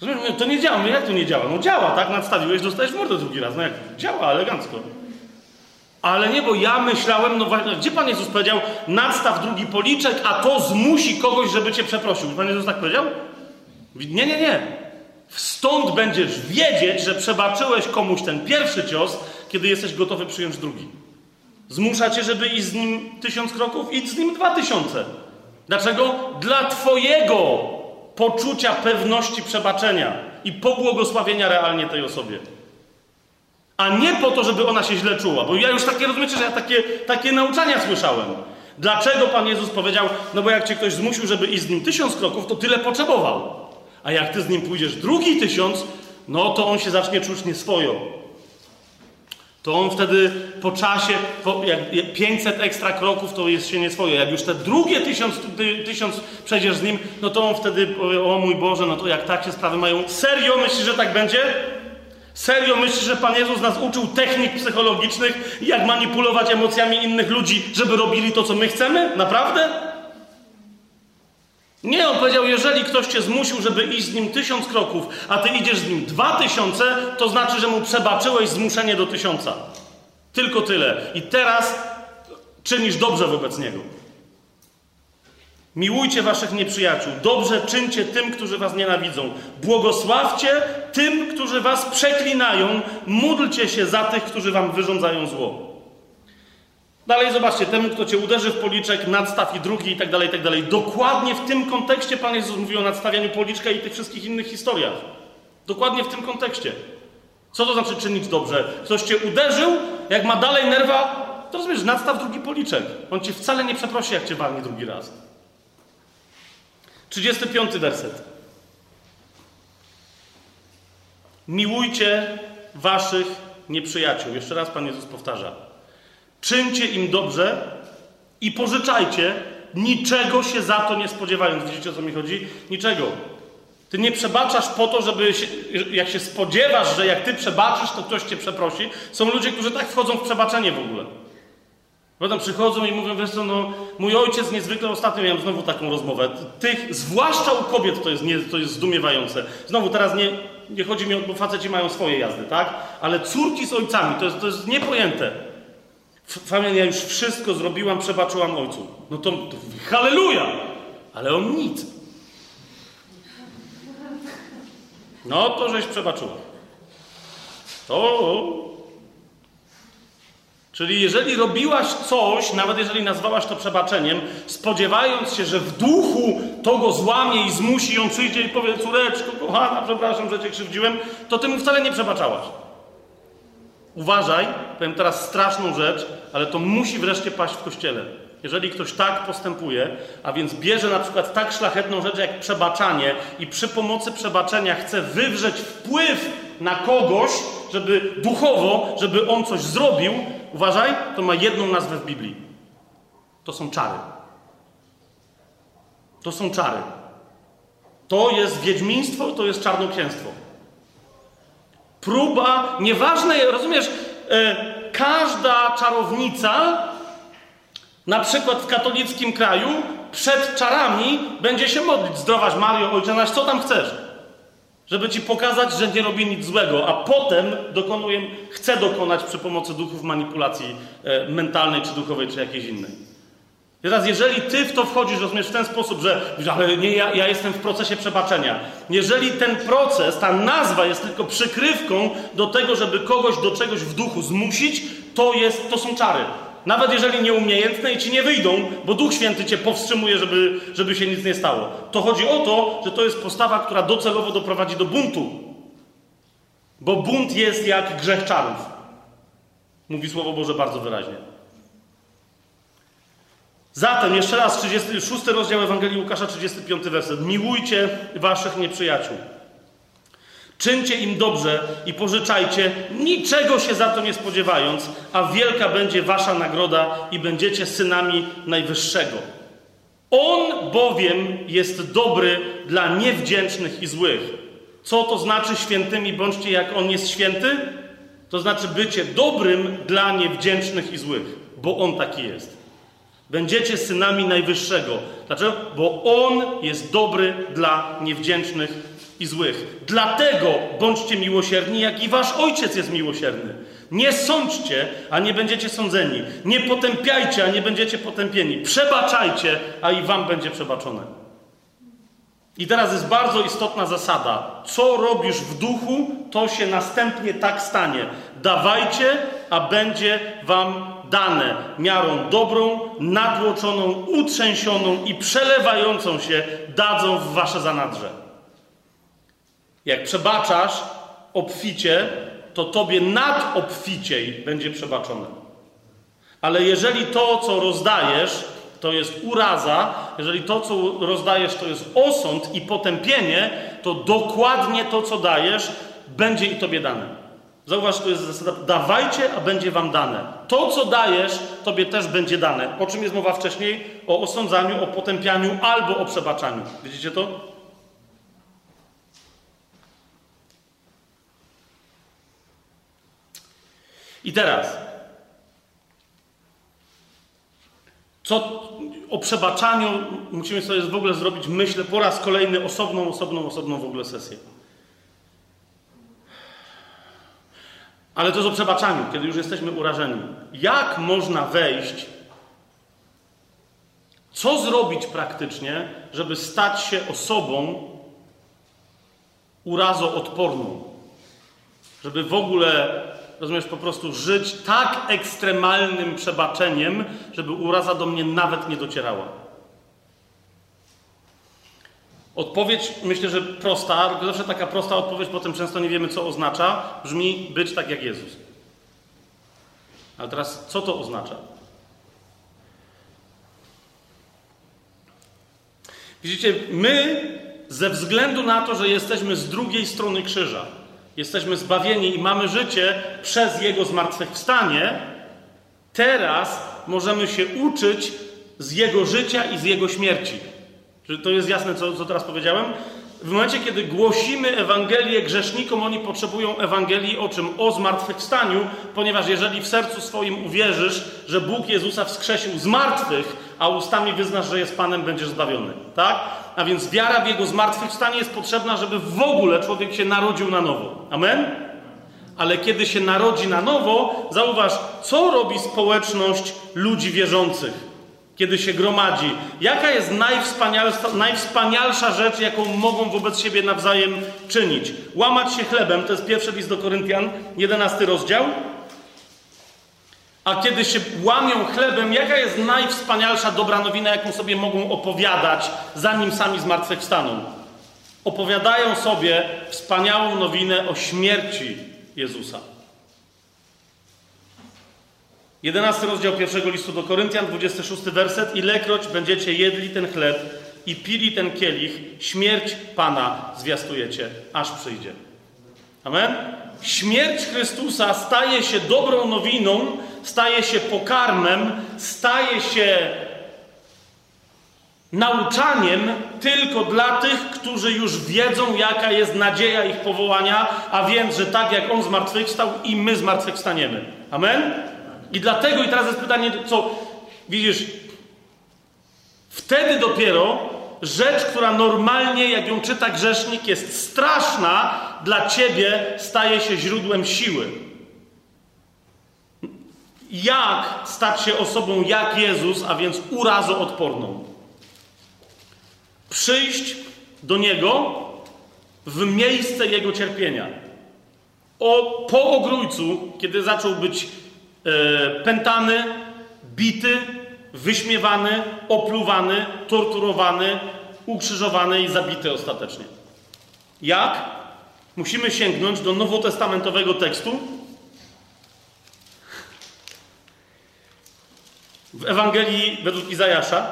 Rozumiesz? Mówią, to nie działa. Mówię, jak to nie działa? No działa, tak? Nadstawiłeś, dostajesz mordę drugi raz. No jak? Działa, elegancko. Ale nie, bo ja myślałem, no właśnie, gdzie Pan Jezus powiedział, nadstaw drugi policzek, a to zmusi kogoś, żeby cię przeprosił. Pan Jezus tak powiedział? Mówi, nie, nie, nie. Stąd będziesz wiedzieć, że przebaczyłeś komuś ten pierwszy cios, kiedy jesteś gotowy przyjąć drugi. Zmusza cię, żeby iść z nim tysiąc kroków, idź z nim dwa tysiące. Dlaczego? Dla twojego poczucia pewności przebaczenia i pobłogosławienia realnie tej osobie. A nie po to, żeby ona się źle czuła. Bo ja już takie, rozumiecie, że ja takie, takie nauczania słyszałem. Dlaczego Pan Jezus powiedział, no bo jak cię ktoś zmusił, żeby iść z nim tysiąc kroków, to tyle potrzebował. A jak ty z nim pójdziesz drugi tysiąc, no to on się zacznie czuć nieswojo. To on wtedy po czasie, po, jak pięćset ekstra kroków, to jest się nieswojo. Jak już te drugie tysiąc, ty, tysiąc przejdziesz z nim, no to on wtedy powie, o mój Boże, no to jak tak się sprawy mają. Serio myślisz, że tak będzie? Serio myślisz, że Pan Jezus nas uczył technik psychologicznych, jak manipulować emocjami innych ludzi, żeby robili to, co my chcemy? Naprawdę? Nie, on powiedział, jeżeli ktoś cię zmusił, żeby iść z nim tysiąc kroków, a ty idziesz z nim dwa tysiące, to znaczy, że mu przebaczyłeś zmuszenie do tysiąca. Tylko tyle. I teraz czynisz dobrze wobec niego. Miłujcie waszych nieprzyjaciół. Dobrze czyńcie tym, którzy was nienawidzą. Błogosławcie tym, którzy was przeklinają. Módlcie się za tych, którzy wam wyrządzają zło. Dalej zobaczcie, temu, kto cię uderzy w policzek, nadstaw i drugi i tak dalej, i tak dalej. Dokładnie w tym kontekście Pan Jezus mówił o nadstawianiu policzka i tych wszystkich innych historiach. Dokładnie w tym kontekście. Co to znaczy czynić dobrze? Ktoś cię uderzył, jak ma dalej nerwa, to rozumiesz, nadstaw drugi policzek. On cię wcale nie przeprosi, jak cię walnie drugi raz. trzydziesty piąty werset. Miłujcie waszych nieprzyjaciół. Jeszcze raz Pan Jezus powtarza. Czyńcie im dobrze i pożyczajcie, niczego się za to nie spodziewając. Widzicie, o co mi chodzi? Niczego. Ty nie przebaczasz po to, żeby się, jak się spodziewasz, że jak ty przebaczysz, to ktoś cię przeprosi. Są ludzie, którzy tak wchodzą w przebaczenie w ogóle. Potem przychodzą i mówią, wiesz co, no mój ojciec niezwykle, ostatnio miałem znowu taką rozmowę. Tych, zwłaszcza u kobiet to jest, nie, to jest zdumiewające. Znowu teraz nie, nie chodzi mi o to, bo faceci mają swoje jazdy, tak? Ale córki z ojcami, to jest, to jest niepojęte. Familia, ja już wszystko zrobiłam, przebaczyłam ojcu. No to, to halleluja! Ale on nic. No to żeś przebaczyła. To... Czyli jeżeli robiłaś coś, nawet jeżeli nazwałaś to przebaczeniem, spodziewając się, że w duchu to go złamie i zmusi ją przyjdzie i powie, córeczko, kochana, przepraszam, że cię krzywdziłem, to ty mu wcale nie przebaczałaś. Uważaj, powiem teraz straszną rzecz, ale to musi wreszcie paść w Kościele. Jeżeli ktoś tak postępuje, a więc bierze na przykład tak szlachetną rzecz jak przebaczanie i przy pomocy przebaczenia chce wywrzeć wpływ na kogoś, żeby duchowo, żeby on coś zrobił, uważaj, to ma jedną nazwę w Biblii. To są czary. To są czary. To jest wiedźmiństwo, to jest czarnoksięstwo. Próba, nieważne, rozumiesz, yy, każda czarownica, na przykład w katolickim kraju, przed czarami będzie się modlić. Zdrowaś Mario, Ojcze nasz, co tam chcesz? Żeby ci pokazać, że nie robi nic złego, a potem dokonuje, chce dokonać przy pomocy duchów manipulacji yy, mentalnej, czy duchowej, czy jakiejś innej. I teraz, jeżeli ty w to wchodzisz, rozumiesz, w ten sposób, że ale nie, ja, ja jestem w procesie przebaczenia. Jeżeli ten proces, ta nazwa jest tylko przykrywką do tego, żeby kogoś do czegoś w duchu zmusić, to, jest, to są czary. Nawet jeżeli nieumiejętne i ci nie wyjdą, bo Duch Święty cię powstrzymuje, żeby, żeby się nic nie stało. To chodzi o to, że to jest postawa, która docelowo doprowadzi do buntu. Bo bunt jest jak grzech czarów. Mówi Słowo Boże bardzo wyraźnie. Zatem, jeszcze raz, trzydziesty szósty rozdział Ewangelii Łukasza, trzydziesty piąty werset. Miłujcie waszych nieprzyjaciół. Czyńcie im dobrze i pożyczajcie, niczego się za to nie spodziewając, a wielka będzie wasza nagroda i będziecie synami Najwyższego. On bowiem jest dobry dla niewdzięcznych i złych. Co to znaczy świętymi bądźcie jak on jest święty? To znaczy bycie dobrym dla niewdzięcznych i złych, bo on taki jest. Będziecie synami Najwyższego. Dlaczego? Bo on jest dobry dla niewdzięcznych i złych. Dlatego bądźcie miłosierni, jak i wasz Ojciec jest miłosierny. Nie sądźcie, a nie będziecie sądzeni. Nie potępiajcie, a nie będziecie potępieni. Przebaczajcie, a i wam będzie przebaczone. I teraz jest bardzo istotna zasada. Co robisz w duchu, to się następnie tak stanie. Dawajcie, a będzie wam dane miarą dobrą, natłoczoną, utrzęsioną i przelewającą się dadzą w wasze zanadrze. Jak przebaczasz obficie, to tobie nadobficiej będzie przebaczone. Ale jeżeli to, co rozdajesz, to jest uraza, jeżeli to, co rozdajesz, to jest osąd i potępienie, to dokładnie to, co dajesz, będzie i tobie dane. Zauważ, to jest zasada, dawajcie, a będzie wam dane. To, co dajesz, tobie też będzie dane. O czym jest mowa wcześniej? O osądzaniu, o potępianiu albo o przebaczaniu. Widzicie to? I teraz, Co o przebaczaniu musimy sobie w ogóle zrobić, myślę, po raz kolejny osobną, osobną, osobną w ogóle sesję. Ale to jest o przebaczaniu, kiedy już jesteśmy urażeni. Jak można wejść, co zrobić praktycznie, żeby stać się osobą urazoodporną? Żeby w ogóle, rozumiesz, po prostu żyć tak ekstremalnym przebaczeniem, żeby uraza do mnie nawet nie docierała. Odpowiedź, myślę, że prosta, zawsze taka prosta odpowiedź, potem często nie wiemy, co oznacza, brzmi być tak jak Jezus. Ale teraz, co to oznacza? Widzicie, my ze względu na to, że jesteśmy z drugiej strony krzyża, jesteśmy zbawieni i mamy życie przez Jego zmartwychwstanie, teraz możemy się uczyć z Jego życia i z Jego śmierci. Czy to jest jasne, co, co teraz powiedziałem? W momencie, kiedy głosimy Ewangelię grzesznikom, oni potrzebują Ewangelii o czym? O zmartwychwstaniu, ponieważ jeżeli w sercu swoim uwierzysz, że Bóg Jezusa wskrzesił z martwych, a ustami wyznasz, że jest Panem, będziesz zbawiony. Tak? A więc wiara w Jego zmartwychwstanie jest potrzebna, żeby w ogóle człowiek się narodził na nowo. Amen? Ale kiedy się narodzi na nowo, zauważ, co robi społeczność ludzi wierzących, kiedy się gromadzi. Jaka jest najwspanialsza, najwspanialsza rzecz, jaką mogą wobec siebie nawzajem czynić? Łamać się chlebem, to jest pierwszy list do Koryntian, jedenasty rozdział. A kiedy się łamią chlebem, jaka jest najwspanialsza dobra nowina, jaką sobie mogą opowiadać, zanim sami zmartwychwstaną? Opowiadają sobie wspaniałą nowinę o śmierci Jezusa. jedenasty rozdział pierwszego listu do Koryntian, dwudziesty szósty werset. Ilekroć będziecie jedli ten chleb i pili ten kielich, śmierć Pana zwiastujecie, aż przyjdzie. Amen? Śmierć Chrystusa staje się dobrą nowiną, staje się pokarmem, staje się nauczaniem tylko dla tych, którzy już wiedzą, jaka jest nadzieja ich powołania, a więc, że tak jak On zmartwychwstał i my zmartwychwstaniemy. Amen? I dlatego, i teraz jest pytanie, co widzisz, wtedy dopiero rzecz, która normalnie, jak ją czyta grzesznik, jest straszna, dla ciebie staje się źródłem siły. Jak stać się osobą jak Jezus, a więc urazoodporną? Przyjść do Niego w miejsce Jego cierpienia. O, po Ogrójcu, kiedy zaczął być pętany, bity, wyśmiewany, opluwany, torturowany, ukrzyżowany i zabity ostatecznie. Jak? Musimy sięgnąć do nowotestamentowego tekstu. W Ewangelii według Izajasza.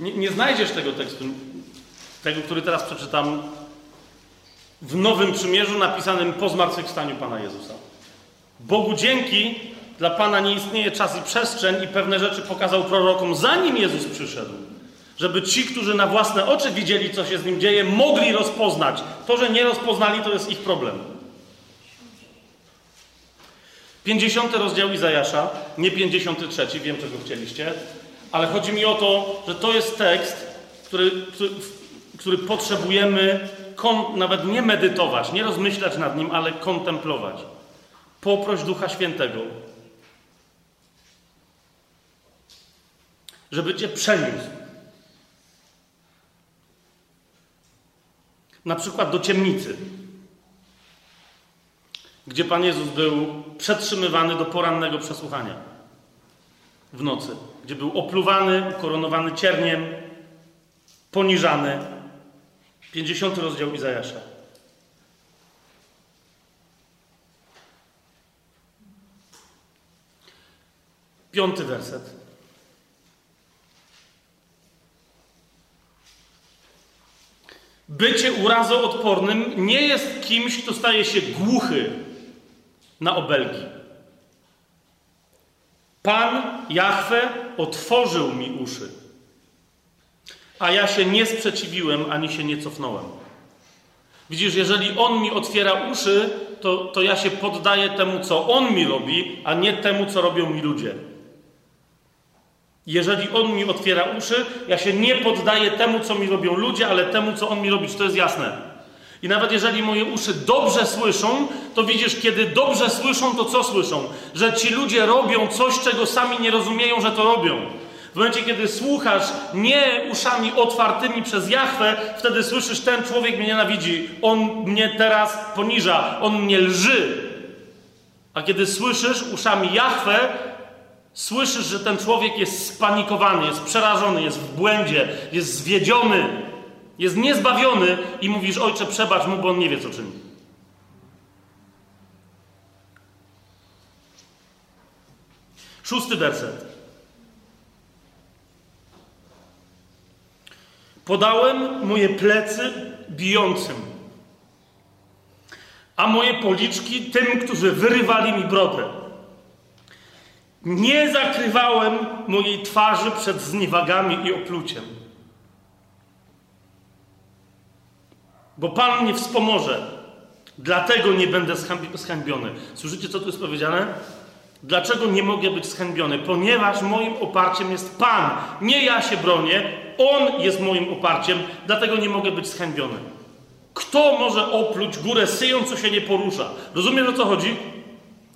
Nie, nie znajdziesz tego tekstu, tego, który teraz przeczytam, w Nowym Przymierzu napisanym po zmartwychwstaniu Pana Jezusa. Bogu dzięki, dla Pana nie istnieje czas i przestrzeń i pewne rzeczy pokazał prorokom, zanim Jezus przyszedł, żeby ci, którzy na własne oczy widzieli, co się z Nim dzieje, mogli rozpoznać. To, że nie rozpoznali, to jest ich problem. pięćdziesiąty rozdział Izajasza, nie pięćdziesiąty trzeci, wiem, czego chcieliście, ale chodzi mi o to, że to jest tekst, który, który, który potrzebujemy nawet nie medytować, nie rozmyślać nad nim, ale kontemplować. Poproś Ducha Świętego, żeby cię przeniósł. Na przykład do ciemnicy, gdzie Pan Jezus był przetrzymywany do porannego przesłuchania w nocy, gdzie był opluwany, ukoronowany cierniem, poniżany. pięćdziesiąty rozdział Izajasza. Piąty werset. Bycie urazoodpornym nie jest kimś, kto staje się głuchy na obelgi. Pan Jahwe otworzył mi uszy. A ja się nie sprzeciwiłem, ani się nie cofnąłem. Widzisz, jeżeli On mi otwiera uszy, to, to ja się poddaję temu, co On mi robi, a nie temu, co robią mi ludzie. Jeżeli On mi otwiera uszy, ja się nie poddaję temu, co mi robią ludzie, ale temu, co On mi robi. Czy to jest jasne? I nawet jeżeli moje uszy dobrze słyszą, to widzisz, kiedy dobrze słyszą, to co słyszą? Że ci ludzie robią coś, czego sami nie rozumieją, że to robią. W momencie, kiedy słuchasz nie uszami otwartymi przez Jahwe, wtedy słyszysz, ten człowiek mnie nienawidzi, on mnie teraz poniża, on mnie lży. A kiedy słyszysz uszami Jahwe, słyszysz, że ten człowiek jest spanikowany, jest przerażony, jest w błędzie, jest zwiedziony, jest niezbawiony i mówisz, Ojcze, przebacz mu, bo on nie wie, co czyni. Szósty werset. Podałem moje plecy bijącym, a moje policzki tym, którzy wyrywali mi brodę. Nie zakrywałem mojej twarzy przed zniewagami i opluciem. Bo Pan mnie wspomoże, dlatego nie będę zhańbiony. Słyszycie, co tu jest powiedziane? Dlaczego nie mogę być zhańbiony? Ponieważ moim oparciem jest Pan. Nie ja się bronię. On jest moim oparciem, dlatego nie mogę być zhańbiony. Kto może opluć górę syją, co się nie porusza? Rozumiesz, o co chodzi?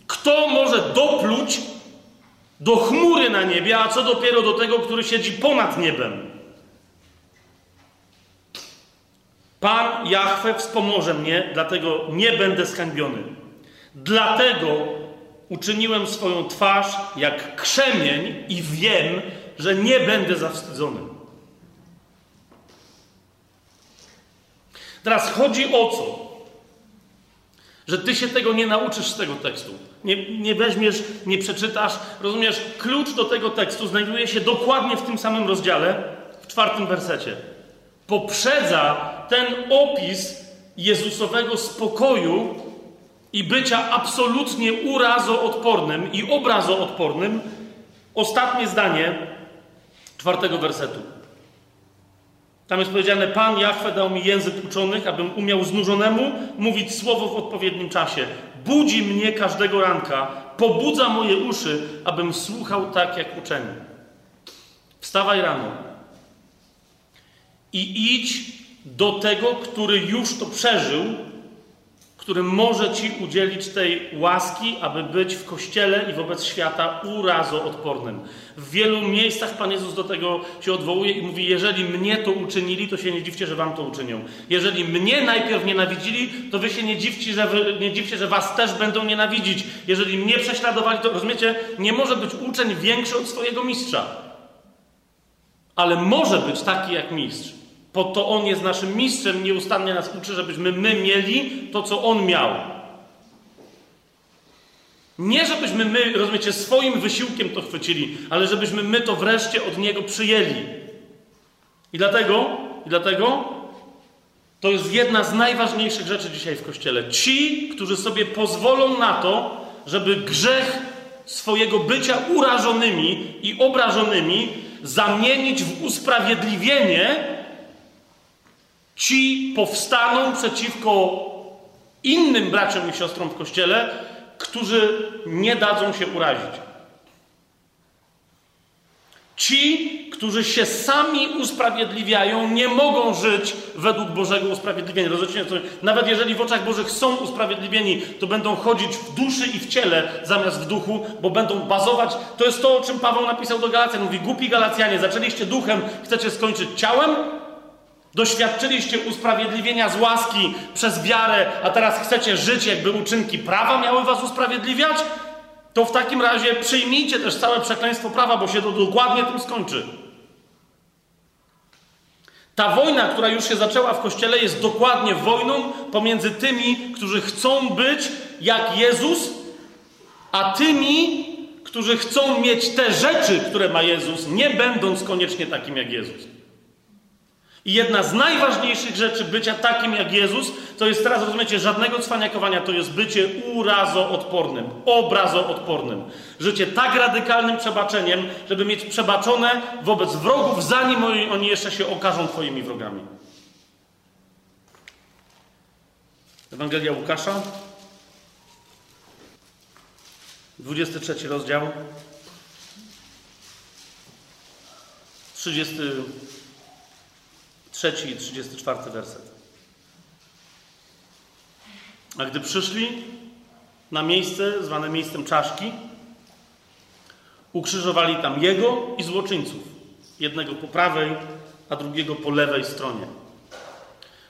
Kto może dopluć do chmury na niebie, a co dopiero do tego, który siedzi ponad niebem? Pan Jahwe wspomoże mnie, dlatego nie będę zhańbiony. Dlatego uczyniłem swoją twarz jak krzemień i wiem, że nie będę zawstydzony. Teraz chodzi o co? Że ty się tego nie nauczysz z tego tekstu. Nie, nie weźmiesz, nie przeczytasz. Rozumiesz, klucz do tego tekstu znajduje się dokładnie w tym samym rozdziale, w czwartym wersecie. Poprzedza ten opis Jezusowego spokoju i bycia absolutnie urazoodpornym i obrazoodpornym ostatnie zdanie czwartego wersetu. Tam jest powiedziane, Pan Jahwe dał mi język uczonych, abym umiał znużonemu mówić słowo w odpowiednim czasie. Budzi mnie każdego ranka, pobudza moje uszy, abym słuchał tak jak uczeni. Wstawaj rano i idź do tego, który już to przeżył, który może ci udzielić tej łaski, aby być w Kościele i wobec świata urazoodpornym. W wielu miejscach Pan Jezus do tego się odwołuje i mówi, jeżeli mnie to uczynili, to się nie dziwcie, że wam to uczynią. Jeżeli mnie najpierw nienawidzili, to wy się nie dziwcie, że, wy, nie dziwcie, że was też będą nienawidzić. Jeżeli mnie prześladowali, to rozumiecie, nie może być uczeń większy od swojego mistrza. Ale może być taki jak mistrz. Po to On jest naszym mistrzem, nieustannie nas uczy, żebyśmy my mieli to, co On miał. Nie żebyśmy my, rozumiecie, swoim wysiłkiem to chwycili, ale żebyśmy my to wreszcie od Niego przyjęli. I dlatego, i dlatego to jest jedna z najważniejszych rzeczy dzisiaj w Kościele. Ci, którzy sobie pozwolą na to, żeby grzech swojego bycia urażonymi i obrażonymi zamienić w usprawiedliwienie, ci powstaną przeciwko innym braciom i siostrom w Kościele, którzy nie dadzą się urazić. Ci, którzy się sami usprawiedliwiają, nie mogą żyć według Bożego usprawiedliwienia. Rozumiecie? Nawet jeżeli w oczach Bożych są usprawiedliwieni, to będą chodzić w duszy i w ciele zamiast w duchu, bo będą bazować. To jest to, o czym Paweł napisał do Galacjan. Mówi, głupi Galacjanie, zaczęliście duchem, chcecie skończyć ciałem? Doświadczyliście usprawiedliwienia z łaski przez wiarę, a teraz chcecie żyć, jakby uczynki prawa miały was usprawiedliwiać? To w takim razie przyjmijcie też całe przekleństwo prawa, bo się to dokładnie tym skończy. Ta wojna, która już się zaczęła w Kościele, jest dokładnie wojną pomiędzy tymi, którzy chcą być jak Jezus, a tymi, którzy chcą mieć te rzeczy, które ma Jezus, nie będąc koniecznie takim jak Jezus. I jedna z najważniejszych rzeczy bycia takim jak Jezus, to jest teraz, rozumiecie, żadnego cwaniakowania, to jest bycie urazoodpornym, obrazoodpornym. Życie tak radykalnym przebaczeniem, żeby mieć przebaczone wobec wrogów, zanim oni jeszcze się okażą twoimi wrogami. Ewangelia Łukasza, dwudziesty trzeci rozdział, trzydziesty trzeci i trzydziesty czwarty werset. A gdy przyszli na miejsce zwane miejscem czaszki, ukrzyżowali tam jego i złoczyńców, jednego po prawej, a drugiego po lewej stronie.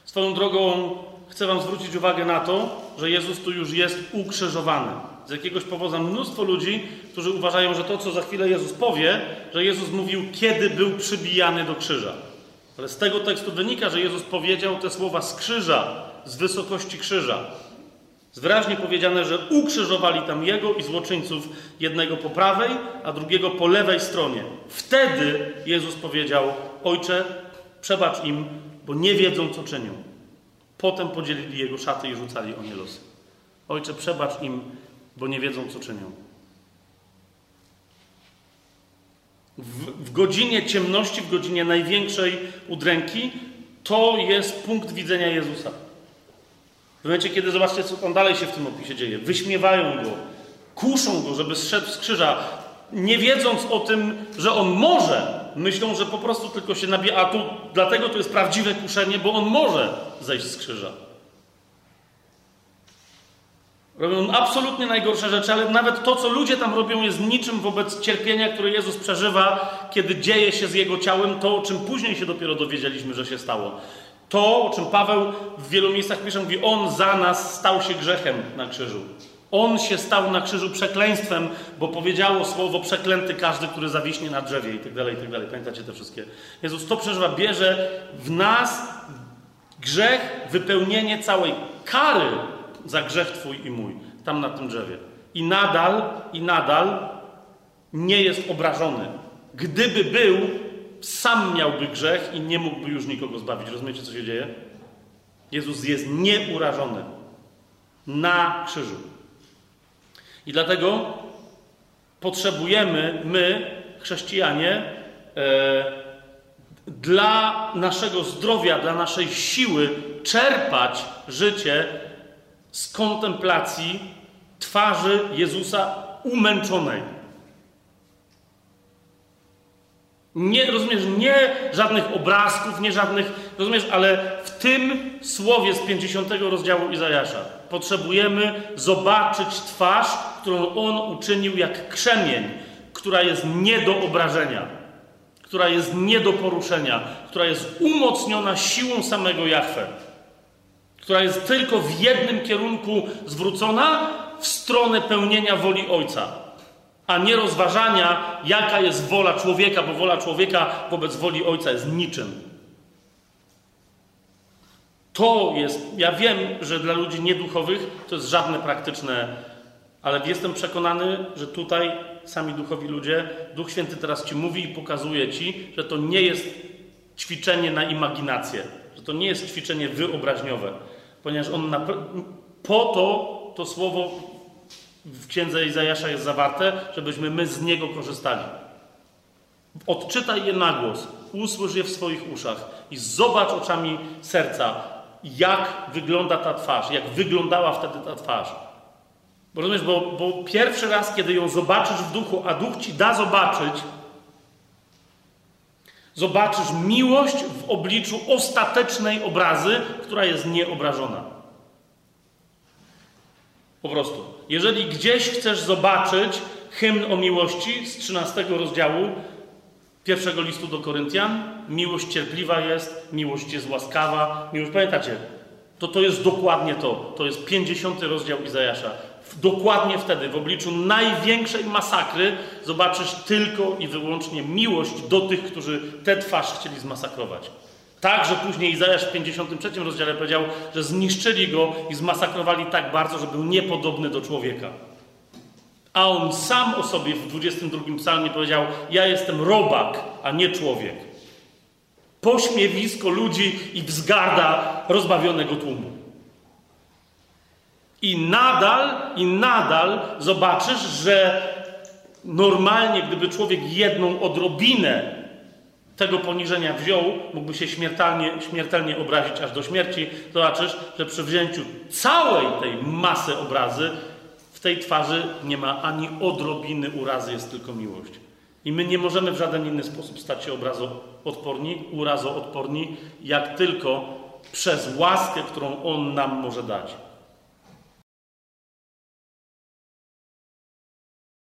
Swoją drogą chcę wam zwrócić uwagę na to, że Jezus tu już jest ukrzyżowany. Z jakiegoś powodu mnóstwo ludzi, którzy uważają, że to, co za chwilę Jezus powie, że Jezus mówił, kiedy był przybijany do krzyża. Ale z tego tekstu wynika, że Jezus powiedział te słowa z krzyża, z wysokości krzyża. Jest wyraźnie powiedziane, że ukrzyżowali tam jego i złoczyńców, jednego po prawej, a drugiego po lewej stronie. Wtedy Jezus powiedział, Ojcze, przebacz im, bo nie wiedzą, co czynią. Potem podzielili jego szaty i rzucali o nie losy. Ojcze, przebacz im, bo nie wiedzą, co czynią. W, w godzinie ciemności, w godzinie największej udręki, to jest punkt widzenia Jezusa. W momencie, kiedy zobaczcie, co tam dalej się w tym opisie dzieje. Wyśmiewają go, kuszą go, żeby zszedł z krzyża, nie wiedząc o tym, że on może. Myślą, że po prostu tylko się nabija, a tu dlatego to jest prawdziwe kuszenie, bo on może zejść z krzyża. Robią absolutnie najgorsze rzeczy, ale nawet to, co ludzie tam robią, jest niczym wobec cierpienia, które Jezus przeżywa, kiedy dzieje się z Jego ciałem to, o czym później się dopiero dowiedzieliśmy, że się stało. To, o czym Paweł w wielu miejscach pisze, mówi, On za nas stał się grzechem na krzyżu. On się stał na krzyżu przekleństwem, bo powiedziało słowo przeklęty każdy, który zawiśnie na drzewie i tak dalej, i tak dalej. Pamiętacie te wszystkie? Jezus to przeżywa, bierze w nas grzech, wypełnienie całej kary za grzech Twój i mój, tam na tym drzewie. I nadal, i nadal nie jest obrażony. Gdyby był, sam miałby grzech i nie mógłby już nikogo zbawić. Rozumiecie, co się dzieje? Jezus jest nieurażony na krzyżu. I dlatego potrzebujemy my, chrześcijanie, e, dla naszego zdrowia, dla naszej siły czerpać życie z kontemplacji twarzy Jezusa umęczonej. Nie, rozumiesz, nie żadnych obrazków, nie żadnych, rozumiesz, ale w tym słowie z pięćdziesiątego rozdziału Izajasza potrzebujemy zobaczyć twarz, którą on uczynił jak krzemień, która jest nie do obrażenia, która jest nie do poruszenia, która jest umocniona siłą samego Jahwe, która jest tylko w jednym kierunku zwrócona w stronę pełnienia woli Ojca. A nie rozważania, jaka jest wola człowieka, bo wola człowieka wobec woli Ojca jest niczym. To jest, ja wiem, że dla ludzi nieduchowych to jest żadne praktyczne, ale jestem przekonany, że tutaj sami duchowi ludzie, Duch Święty teraz ci mówi i pokazuje ci, że to nie jest ćwiczenie na imaginację, że to nie jest ćwiczenie wyobraźniowe, ponieważ on napra- po to to słowo w Księdze Izajasza jest zawarte, żebyśmy my z niego korzystali. Odczytaj je na głos, usłysz je w swoich uszach i zobacz oczami serca, jak wygląda ta twarz, jak wyglądała wtedy ta twarz. Bo rozumiesz, bo, bo pierwszy raz, kiedy ją zobaczysz w duchu, a duch ci da zobaczyć, zobaczysz miłość w obliczu ostatecznej obrazy, która jest nieobrażona. Po prostu. Jeżeli gdzieś chcesz zobaczyć hymn o miłości z trzynastego rozdziału pierwszego listu do Koryntian, miłość cierpliwa jest, miłość jest łaskawa, miłość, pamiętacie? To to jest dokładnie to. To jest pięćdziesiąty rozdział Izajasza. Dokładnie wtedy, w obliczu największej masakry, zobaczysz tylko i wyłącznie miłość do tych, którzy tę twarz chcieli zmasakrować. Tak, że później Izajasz w pięćdziesiątym trzecim rozdziale powiedział, że zniszczyli go i zmasakrowali tak bardzo, że był niepodobny do człowieka. A on sam o sobie w dwudziestym drugim psalmie powiedział, ja jestem robak, a nie człowiek. Pośmiewisko ludzi i wzgarda rozbawionego tłumu. I nadal, i nadal zobaczysz, że normalnie, gdyby człowiek jedną odrobinę tego poniżenia wziął, mógłby się śmiertelnie, śmiertelnie obrazić aż do śmierci, zobaczysz, że przy wzięciu całej tej masy obrazy w tej twarzy nie ma ani odrobiny urazy, jest tylko miłość. I my nie możemy w żaden inny sposób stać się obrazoodporni, urazoodporni, jak tylko przez łaskę, którą On nam może dać.